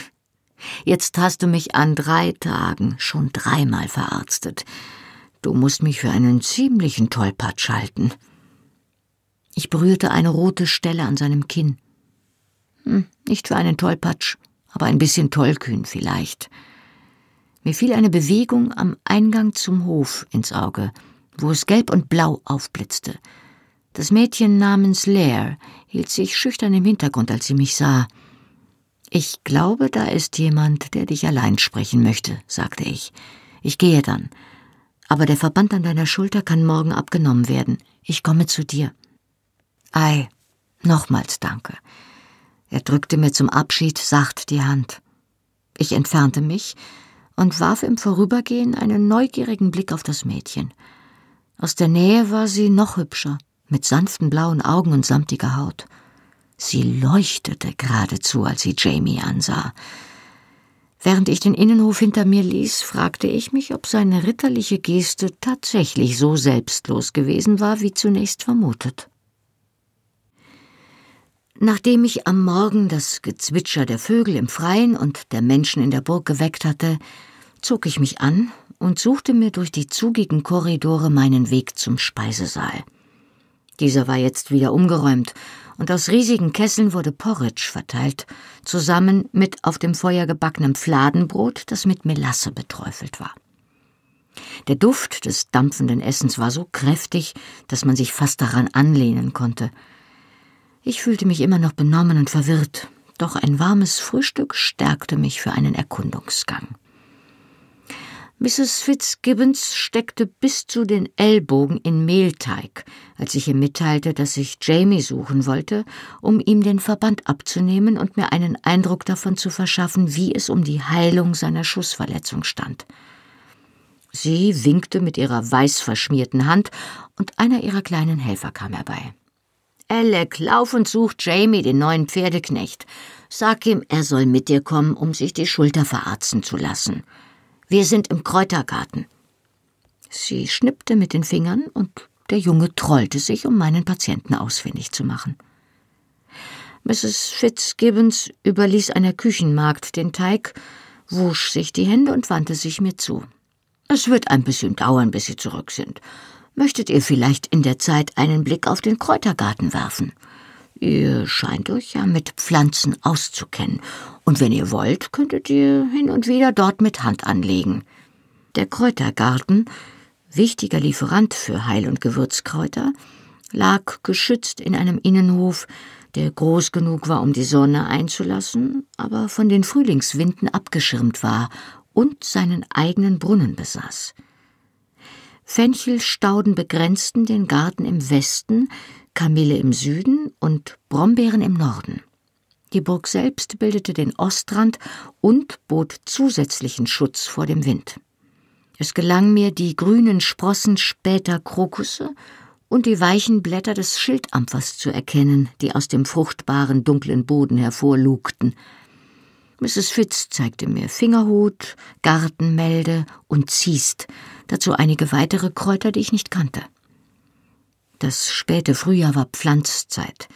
Jetzt hast du mich an drei Tagen schon dreimal verarztet. Du musst mich für einen ziemlichen Tollpatsch halten.« Ich berührte eine rote Stelle an seinem Kinn. Hm, nicht für einen Tollpatsch, aber ein bisschen tollkühn vielleicht. Mir fiel eine Bewegung am Eingang zum Hof ins Auge, wo es gelb und blau aufblitzte. Das Mädchen namens Claire hielt sich schüchtern im Hintergrund, als sie mich sah. »Ich glaube, da ist jemand, der dich allein sprechen möchte«, sagte ich. »Ich gehe dann. Aber der Verband an deiner Schulter kann morgen abgenommen werden. Ich komme zu dir.« »Ei, nochmals danke.« Er drückte mir zum Abschied sacht die Hand. Ich entfernte mich und warf im Vorübergehen einen neugierigen Blick auf das Mädchen. Aus der Nähe war sie noch hübscher, mit sanften blauen Augen und samtiger Haut. Sie leuchtete geradezu, als sie Jamie ansah. Während ich den Innenhof hinter mir ließ, fragte ich mich, ob seine ritterliche Geste tatsächlich so selbstlos gewesen war, wie zunächst vermutet. Nachdem ich am Morgen das Gezwitscher der Vögel im Freien und der Menschen in der Burg geweckt hatte, zog ich mich an und suchte mir durch die zugigen Korridore meinen Weg zum Speisesaal. Dieser war jetzt wieder umgeräumt, und aus riesigen Kesseln wurde Porridge verteilt, zusammen mit auf dem Feuer gebackenem Fladenbrot, das mit Melasse beträufelt war. Der Duft des dampfenden Essens war so kräftig, dass man sich fast daran anlehnen konnte. Ich fühlte mich immer noch benommen und verwirrt, doch ein warmes Frühstück stärkte mich für einen Erkundungsgang. Misses FitzGibbons steckte bis zu den Ellbogen in Mehlteig, als ich ihr mitteilte, dass ich Jamie suchen wollte, um ihm den Verband abzunehmen und mir einen Eindruck davon zu verschaffen, wie es um die Heilung seiner Schussverletzung stand. Sie winkte mit ihrer weiß verschmierten Hand, und einer ihrer kleinen Helfer kam herbei. »Alec, lauf und such Jamie, den neuen Pferdeknecht. Sag ihm, er soll mit dir kommen, um sich die Schulter verarzen zu lassen. Wir sind im Kräutergarten.« Sie schnippte mit den Fingern, und der Junge trollte sich, um meinen Patienten ausfindig zu machen. Misses FitzGibbons überließ einer Küchenmagd den Teig, wusch sich die Hände und wandte sich mir zu. »Es wird ein bisschen dauern, bis Sie zurück sind. Möchtet ihr vielleicht in der Zeit einen Blick auf den Kräutergarten werfen? Ihr scheint euch ja mit Pflanzen auszukennen, und wenn ihr wollt, könntet ihr hin und wieder dort mit Hand anlegen.« Der Kräutergarten, wichtiger Lieferant für Heil- und Gewürzkräuter, lag geschützt in einem Innenhof, der groß genug war, um die Sonne einzulassen, aber von den Frühlingswinden abgeschirmt war und seinen eigenen Brunnen besaß. Fenchelstauden begrenzten den Garten im Westen, Kamille im Süden und Brombeeren im Norden. Die Burg selbst bildete den Ostrand und bot zusätzlichen Schutz vor dem Wind. Es gelang mir, die grünen Sprossen später Krokusse und die weichen Blätter des Schildampfers zu erkennen, die aus dem fruchtbaren, dunklen Boden hervorlugten. Misses Fitz zeigte mir Fingerhut, Gartenmelde und Ziest, dazu einige weitere Kräuter, die ich nicht kannte. Das späte Frühjahr war Pflanzzeit.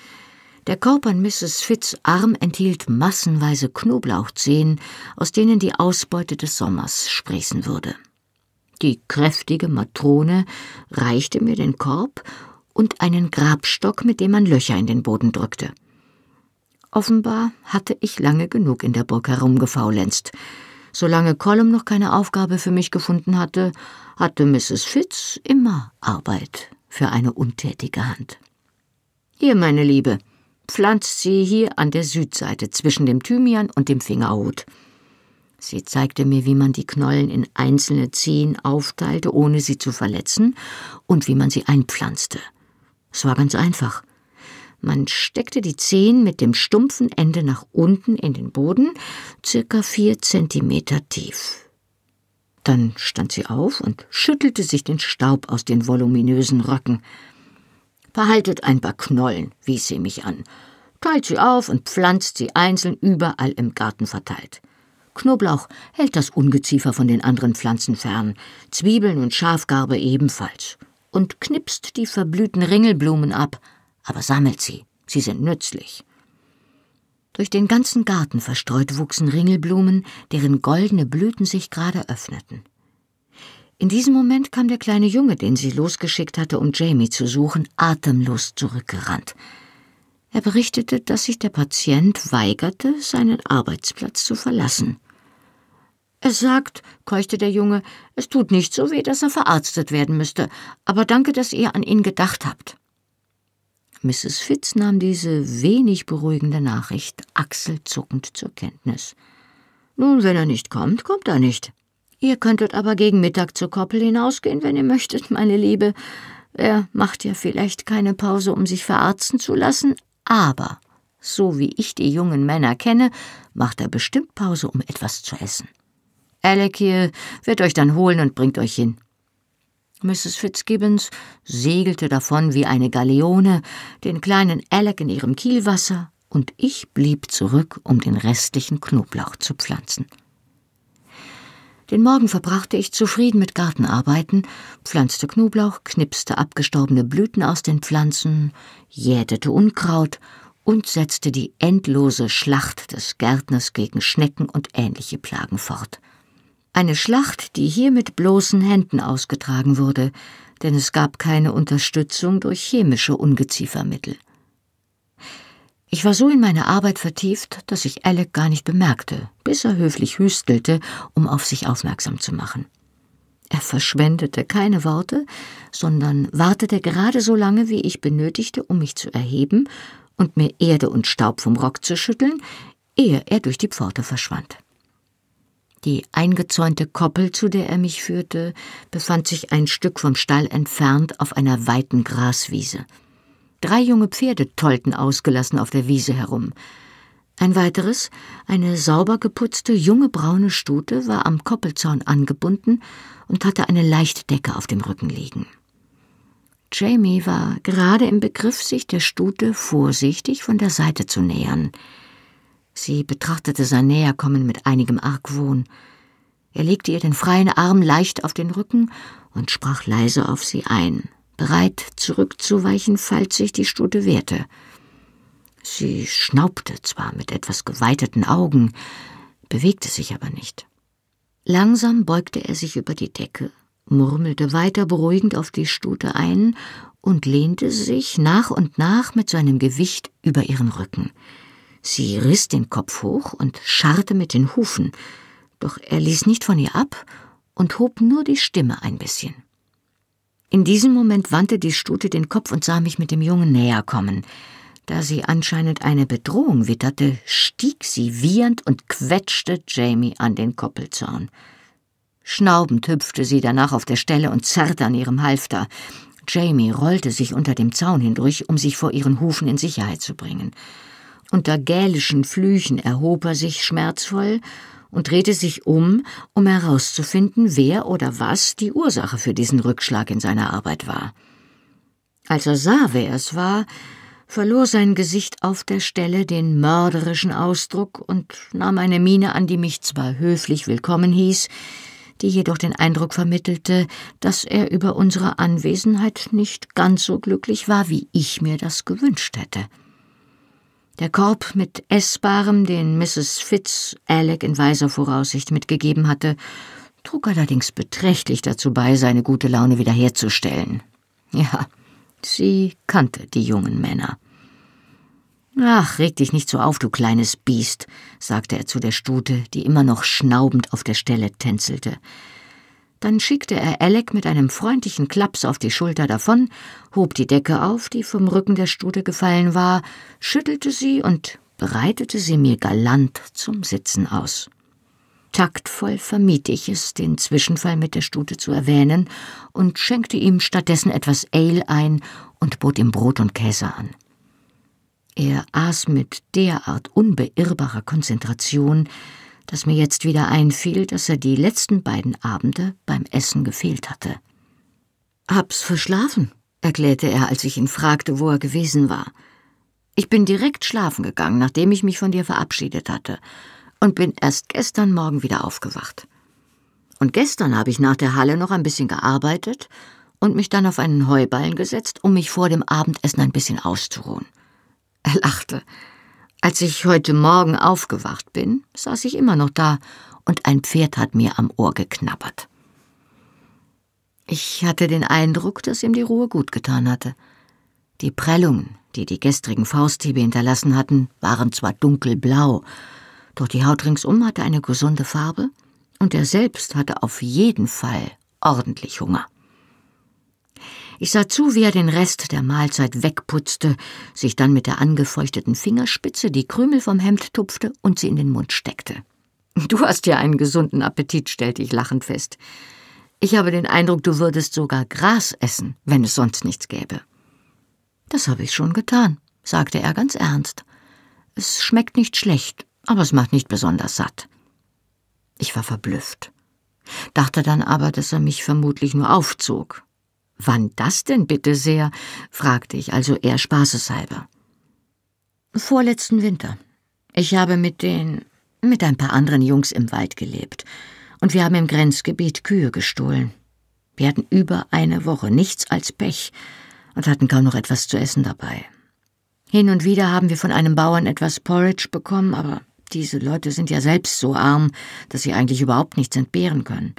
Der Korb an Misses Fitz' Arm enthielt massenweise Knoblauchzehen, aus denen die Ausbeute des Sommers sprießen würde. Die kräftige Matrone reichte mir den Korb und einen Grabstock, mit dem man Löcher in den Boden drückte. Offenbar hatte ich lange genug in der Burg herumgefaulenzt. Solange Colum noch keine Aufgabe für mich gefunden hatte, hatte Misses Fitz immer Arbeit für eine untätige Hand. »Hier, meine Liebe, pflanzt sie hier an der Südseite zwischen dem Thymian und dem Fingerhut.« Sie zeigte mir, wie man die Knollen in einzelne Zehen aufteilte, ohne sie zu verletzen, und wie man sie einpflanzte. Es war ganz einfach. Man steckte die Zehen mit dem stumpfen Ende nach unten in den Boden, circa vier Zentimeter tief. Dann stand sie auf und schüttelte sich den Staub aus den voluminösen Röcken. »Behaltet ein paar Knollen«, wies sie mich an. »Teilt sie auf und pflanzt sie einzeln überall im Garten verteilt. Knoblauch hält das Ungeziefer von den anderen Pflanzen fern, Zwiebeln und Schafgarbe ebenfalls. Und knipst die verblühten Ringelblumen ab, aber sammelt sie, sie sind nützlich.« Durch den ganzen Garten verstreut wuchsen Ringelblumen, deren goldene Blüten sich gerade öffneten. In diesem Moment kam der kleine Junge, den sie losgeschickt hatte, um Jamie zu suchen, atemlos zurückgerannt. Er berichtete, dass sich der Patient weigerte, seinen Arbeitsplatz zu verlassen. »Er sagt«, keuchte der Junge, »es tut nicht so weh, dass er verarztet werden müsste, aber danke, dass ihr an ihn gedacht habt.« Misses Fitz nahm diese wenig beruhigende Nachricht achselzuckend zur Kenntnis. »Nun, wenn er nicht kommt, kommt er nicht. Ihr könntet aber gegen Mittag zur Koppel hinausgehen, wenn ihr möchtet, meine Liebe. Er macht ja vielleicht keine Pause, um sich verarzten zu lassen, aber, so wie ich die jungen Männer kenne, macht er bestimmt Pause, um etwas zu essen. Alec hier wird euch dann holen und bringt euch hin.« Misses FitzGibbons segelte davon wie eine Galeone, den kleinen Alec in ihrem Kielwasser, und ich blieb zurück, um den restlichen Knoblauch zu pflanzen. Den Morgen verbrachte ich zufrieden mit Gartenarbeiten, pflanzte Knoblauch, knipste abgestorbene Blüten aus den Pflanzen, jätete Unkraut und setzte die endlose Schlacht des Gärtners gegen Schnecken und ähnliche Plagen fort. Eine Schlacht, die hier mit bloßen Händen ausgetragen wurde, denn es gab keine Unterstützung durch chemische Ungeziefermittel. Ich war so in meine Arbeit vertieft, dass ich Alec gar nicht bemerkte, bis er höflich hüstelte, um auf sich aufmerksam zu machen. Er verschwendete keine Worte, sondern wartete gerade so lange, wie ich benötigte, um mich zu erheben und mir Erde und Staub vom Rock zu schütteln, ehe er durch die Pforte verschwand. Die eingezäunte Koppel, zu der er mich führte, befand sich ein Stück vom Stall entfernt auf einer weiten Graswiese. Drei junge Pferde tollten ausgelassen auf der Wiese herum. Ein weiteres, eine sauber geputzte, junge braune Stute, war am Koppelzaun angebunden und hatte eine Leichtdecke auf dem Rücken liegen. Jamie war gerade im Begriff, sich der Stute vorsichtig von der Seite zu nähern. Sie betrachtete sein Näherkommen mit einigem Argwohn. Er legte ihr den freien Arm leicht auf den Rücken und sprach leise auf sie ein, bereit zurückzuweichen, falls sich die Stute wehrte. Sie schnaubte zwar mit etwas geweiteten Augen, bewegte sich aber nicht. Langsam beugte er sich über die Decke, murmelte weiter beruhigend auf die Stute ein und lehnte sich nach und nach mit seinem Gewicht über ihren Rücken. Sie riss den Kopf hoch und scharrte mit den Hufen, doch er ließ nicht von ihr ab und hob nur die Stimme ein bisschen. In diesem Moment wandte die Stute den Kopf und sah mich mit dem Jungen näher kommen. Da sie anscheinend eine Bedrohung witterte, stieg sie wiehernd und quetschte Jamie an den Koppelzaun. Schnaubend hüpfte sie danach auf der Stelle und zerrte an ihrem Halfter. Jamie rollte sich unter dem Zaun hindurch, um sich vor ihren Hufen in Sicherheit zu bringen. Unter gälischen Flüchen erhob er sich schmerzvoll und drehte sich um, um herauszufinden, wer oder was die Ursache für diesen Rückschlag in seiner Arbeit war. Als er sah, wer es war, verlor sein Gesicht auf der Stelle den mörderischen Ausdruck und nahm eine Miene an, die mich zwar höflich willkommen hieß, die jedoch den Eindruck vermittelte, dass er über unsere Anwesenheit nicht ganz so glücklich war, wie ich mir das gewünscht hätte. Der Korb mit Essbarem, den Misses Fitz Alec in weiser Voraussicht mitgegeben hatte, trug allerdings beträchtlich dazu bei, seine gute Laune wiederherzustellen. Ja, sie kannte die jungen Männer. »Ach, reg dich nicht so auf, du kleines Biest«, sagte er zu der Stute, die immer noch schnaubend auf der Stelle tänzelte. Dann schickte er Alec mit einem freundlichen Klaps auf die Schulter davon, hob die Decke auf, die vom Rücken der Stute gefallen war, schüttelte sie und breitete sie mir galant zum Sitzen aus. Taktvoll vermied ich es, den Zwischenfall mit der Stute zu erwähnen, und schenkte ihm stattdessen etwas Ale ein und bot ihm Brot und Käse an. Er aß mit derart unbeirrbarer Konzentration, dass mir jetzt wieder einfiel, dass er die letzten beiden Abende beim Essen gefehlt hatte. »Hab's verschlafen«, erklärte er, als ich ihn fragte, wo er gewesen war. »Ich bin direkt schlafen gegangen, nachdem ich mich von dir verabschiedet hatte, und bin erst gestern Morgen wieder aufgewacht. Und gestern habe ich nach der Halle noch ein bisschen gearbeitet und mich dann auf einen Heuballen gesetzt, um mich vor dem Abendessen ein bisschen auszuruhen.« Er lachte. »Als ich heute Morgen aufgewacht bin, saß ich immer noch da, und ein Pferd hat mir am Ohr geknabbert.« Ich hatte den Eindruck, dass ihm die Ruhe gut getan hatte. Die Prellungen, die die gestrigen Fausthiebe hinterlassen hatten, waren zwar dunkelblau, doch die Haut ringsum hatte eine gesunde Farbe, und er selbst hatte auf jeden Fall ordentlich Hunger. Ich sah zu, wie er den Rest der Mahlzeit wegputzte, sich dann mit der angefeuchteten Fingerspitze die Krümel vom Hemd tupfte und sie in den Mund steckte. »Du hast ja einen gesunden Appetit«, stellte ich lachend fest. »Ich habe den Eindruck, du würdest sogar Gras essen, wenn es sonst nichts gäbe.« »Das habe ich schon getan«, sagte er ganz ernst. »Es schmeckt nicht schlecht, aber es macht nicht besonders satt.« Ich war verblüfft, dachte dann aber, dass er mich vermutlich nur aufzog. »Wann das denn bitte sehr?«, fragte ich, also eher spaßeshalber. »Vorletzten Winter. Ich habe mit den, mit ein paar anderen Jungs im Wald gelebt, und wir haben im Grenzgebiet Kühe gestohlen. Wir hatten über eine Woche nichts als Pech und hatten kaum noch etwas zu essen dabei. Hin und wieder haben wir von einem Bauern etwas Porridge bekommen, aber diese Leute sind ja selbst so arm, dass sie eigentlich überhaupt nichts entbehren können.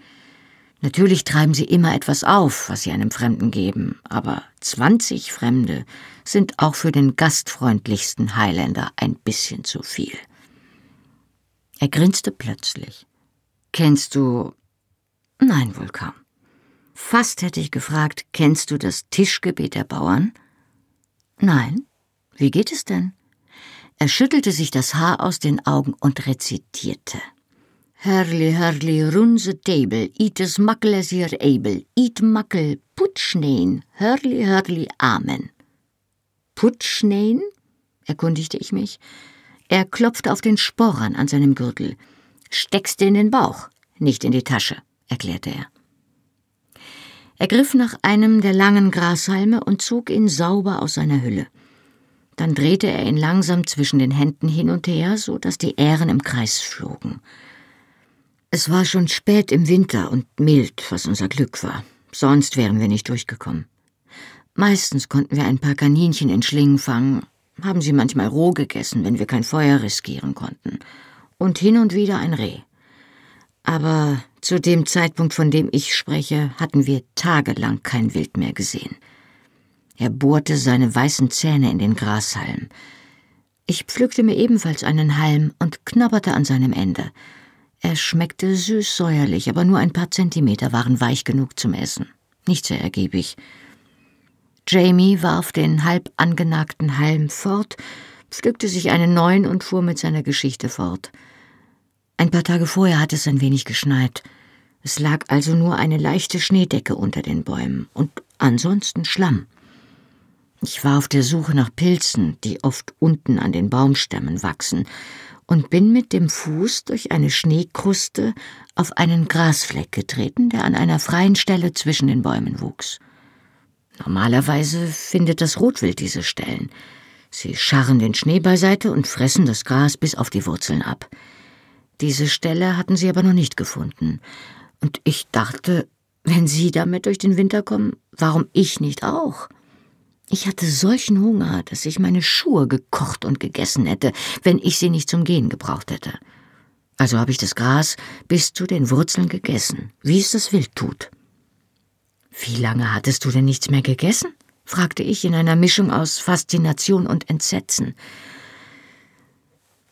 Natürlich treiben sie immer etwas auf, was sie einem Fremden geben, aber zwanzig Fremde sind auch für den gastfreundlichsten Highlander ein bisschen zu viel.« Er grinste plötzlich. »Kennst du... Nein, wohl kaum. Fast hätte ich gefragt, kennst du das Tischgebet der Bauern?« »Nein. Wie geht es denn?« Er schüttelte sich das Haar aus den Augen und rezitierte. »Hurly, hurly, run the table, eat as muckle as you're able, eat muckle, putschnein, hurly, hurly, amen.« »Putschnein?« erkundigte ich mich. Er klopfte auf den Sporran an seinem Gürtel. »Steckst du in den Bauch, nicht in die Tasche«, erklärte er. Er griff nach einem der langen Grashalme und zog ihn sauber aus seiner Hülle. Dann drehte er ihn langsam zwischen den Händen hin und her, so dass die Ähren im Kreis flogen. Es war schon spät im Winter und mild, was unser Glück war. Sonst wären wir nicht durchgekommen. Meistens konnten wir ein paar Kaninchen in Schlingen fangen, haben sie manchmal roh gegessen, wenn wir kein Feuer riskieren konnten, und hin und wieder ein Reh. Aber zu dem Zeitpunkt, von dem ich spreche, hatten wir tagelang kein Wild mehr gesehen. Er bohrte seine weißen Zähne in den Grashalm. Ich pflückte mir ebenfalls einen Halm und knabberte an seinem Ende. Er schmeckte süß-säuerlich, aber nur ein paar Zentimeter waren weich genug zum Essen. Nicht sehr ergiebig. Jamie warf den halb angenagten Halm fort, pflückte sich einen neuen und fuhr mit seiner Geschichte fort. Ein paar Tage vorher hatte es ein wenig geschneit. Es lag also nur eine leichte Schneedecke unter den Bäumen und ansonsten Schlamm. Ich war auf der Suche nach Pilzen, die oft unten an den Baumstämmen wachsen, und bin mit dem Fuß durch eine Schneekruste auf einen Grasfleck getreten, der an einer freien Stelle zwischen den Bäumen wuchs. Normalerweise findet das Rotwild diese Stellen. Sie scharren den Schnee beiseite und fressen das Gras bis auf die Wurzeln ab. Diese Stelle hatten sie aber noch nicht gefunden. Und ich dachte, wenn sie damit durch den Winter kommen, warum ich nicht auch? Ich hatte solchen Hunger, dass ich meine Schuhe gekocht und gegessen hätte, wenn ich sie nicht zum Gehen gebraucht hätte. Also habe ich das Gras bis zu den Wurzeln gegessen, wie es das Wild tut. »Wie lange hattest du denn nichts mehr gegessen?« fragte ich in einer Mischung aus Faszination und Entsetzen.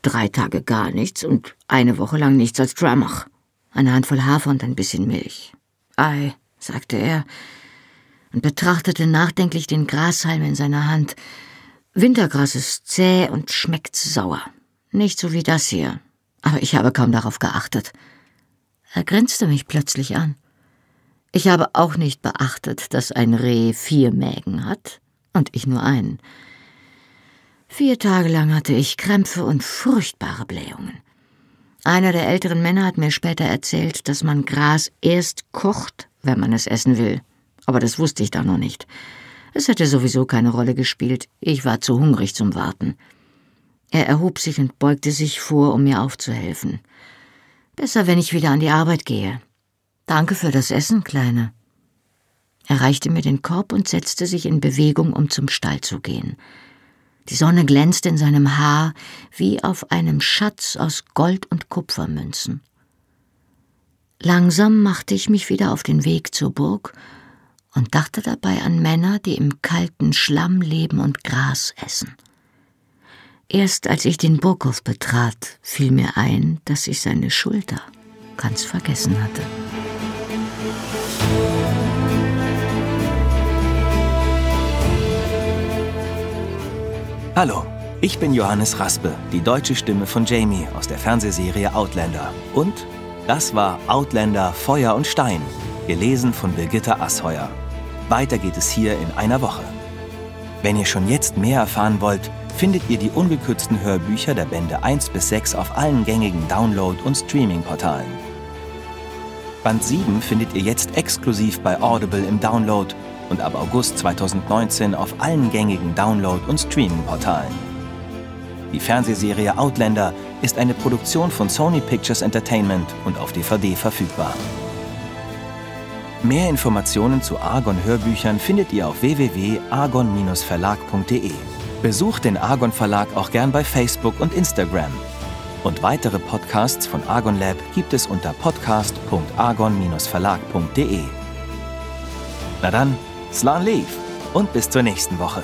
»Drei Tage gar nichts und eine Woche lang nichts als Dramach. Eine Handvoll Hafer und ein bisschen Milch.« »Ei«, sagte er und betrachtete nachdenklich den Grashalm in seiner Hand. »Wintergras ist zäh und schmeckt sauer. Nicht so wie das hier. Aber ich habe kaum darauf geachtet.« Er grinste mich plötzlich an. »Ich habe auch nicht beachtet, dass ein Reh vier Mägen hat und ich nur einen. Vier Tage lang hatte ich Krämpfe und furchtbare Blähungen. Einer der älteren Männer hat mir später erzählt, dass man Gras erst kocht, wenn man es essen will. Aber das wusste ich da noch nicht. Es hätte sowieso keine Rolle gespielt. Ich war zu hungrig zum Warten.« Er erhob sich und beugte sich vor, um mir aufzuhelfen. »Besser, wenn ich wieder an die Arbeit gehe. Danke für das Essen, Kleine.« Er reichte mir den Korb und setzte sich in Bewegung, um zum Stall zu gehen. Die Sonne glänzte in seinem Haar wie auf einem Schatz aus Gold- und Kupfermünzen. Langsam machte ich mich wieder auf den Weg zur Burg und dachte dabei an Männer, die im kalten Schlamm leben und Gras essen. Erst als ich den Burghof betrat, fiel mir ein, dass ich seine Schulter ganz vergessen hatte. Hallo, ich bin Johannes Raspe, die deutsche Stimme von Jamie aus der Fernsehserie Outlander. Und das war Outlander Feuer und Stein, gelesen von Birgitta Asheuer. Weiter geht es hier in einer Woche. Wenn ihr schon jetzt mehr erfahren wollt, findet ihr die ungekürzten Hörbücher der Bände eins bis sechs auf allen gängigen Download- und Streaming-Portalen. Band sieben findet ihr jetzt exklusiv bei Audible im Download und ab August zweitausendneunzehn auf allen gängigen Download- und Streaming-Portalen. Die Fernsehserie Outlander ist eine Produktion von Sony Pictures Entertainment und auf D V D verfügbar. Mehr Informationen zu Argon-Hörbüchern findet ihr auf w w w punkt argon Bindestrich verlag punkt d e. Besucht den Argon Verlag auch gern bei Facebook und Instagram. Und weitere Podcasts von Argon Lab gibt es unter podcast punkt argon Bindestrich verlag punkt d e. Na dann, slán leave und bis zur nächsten Woche.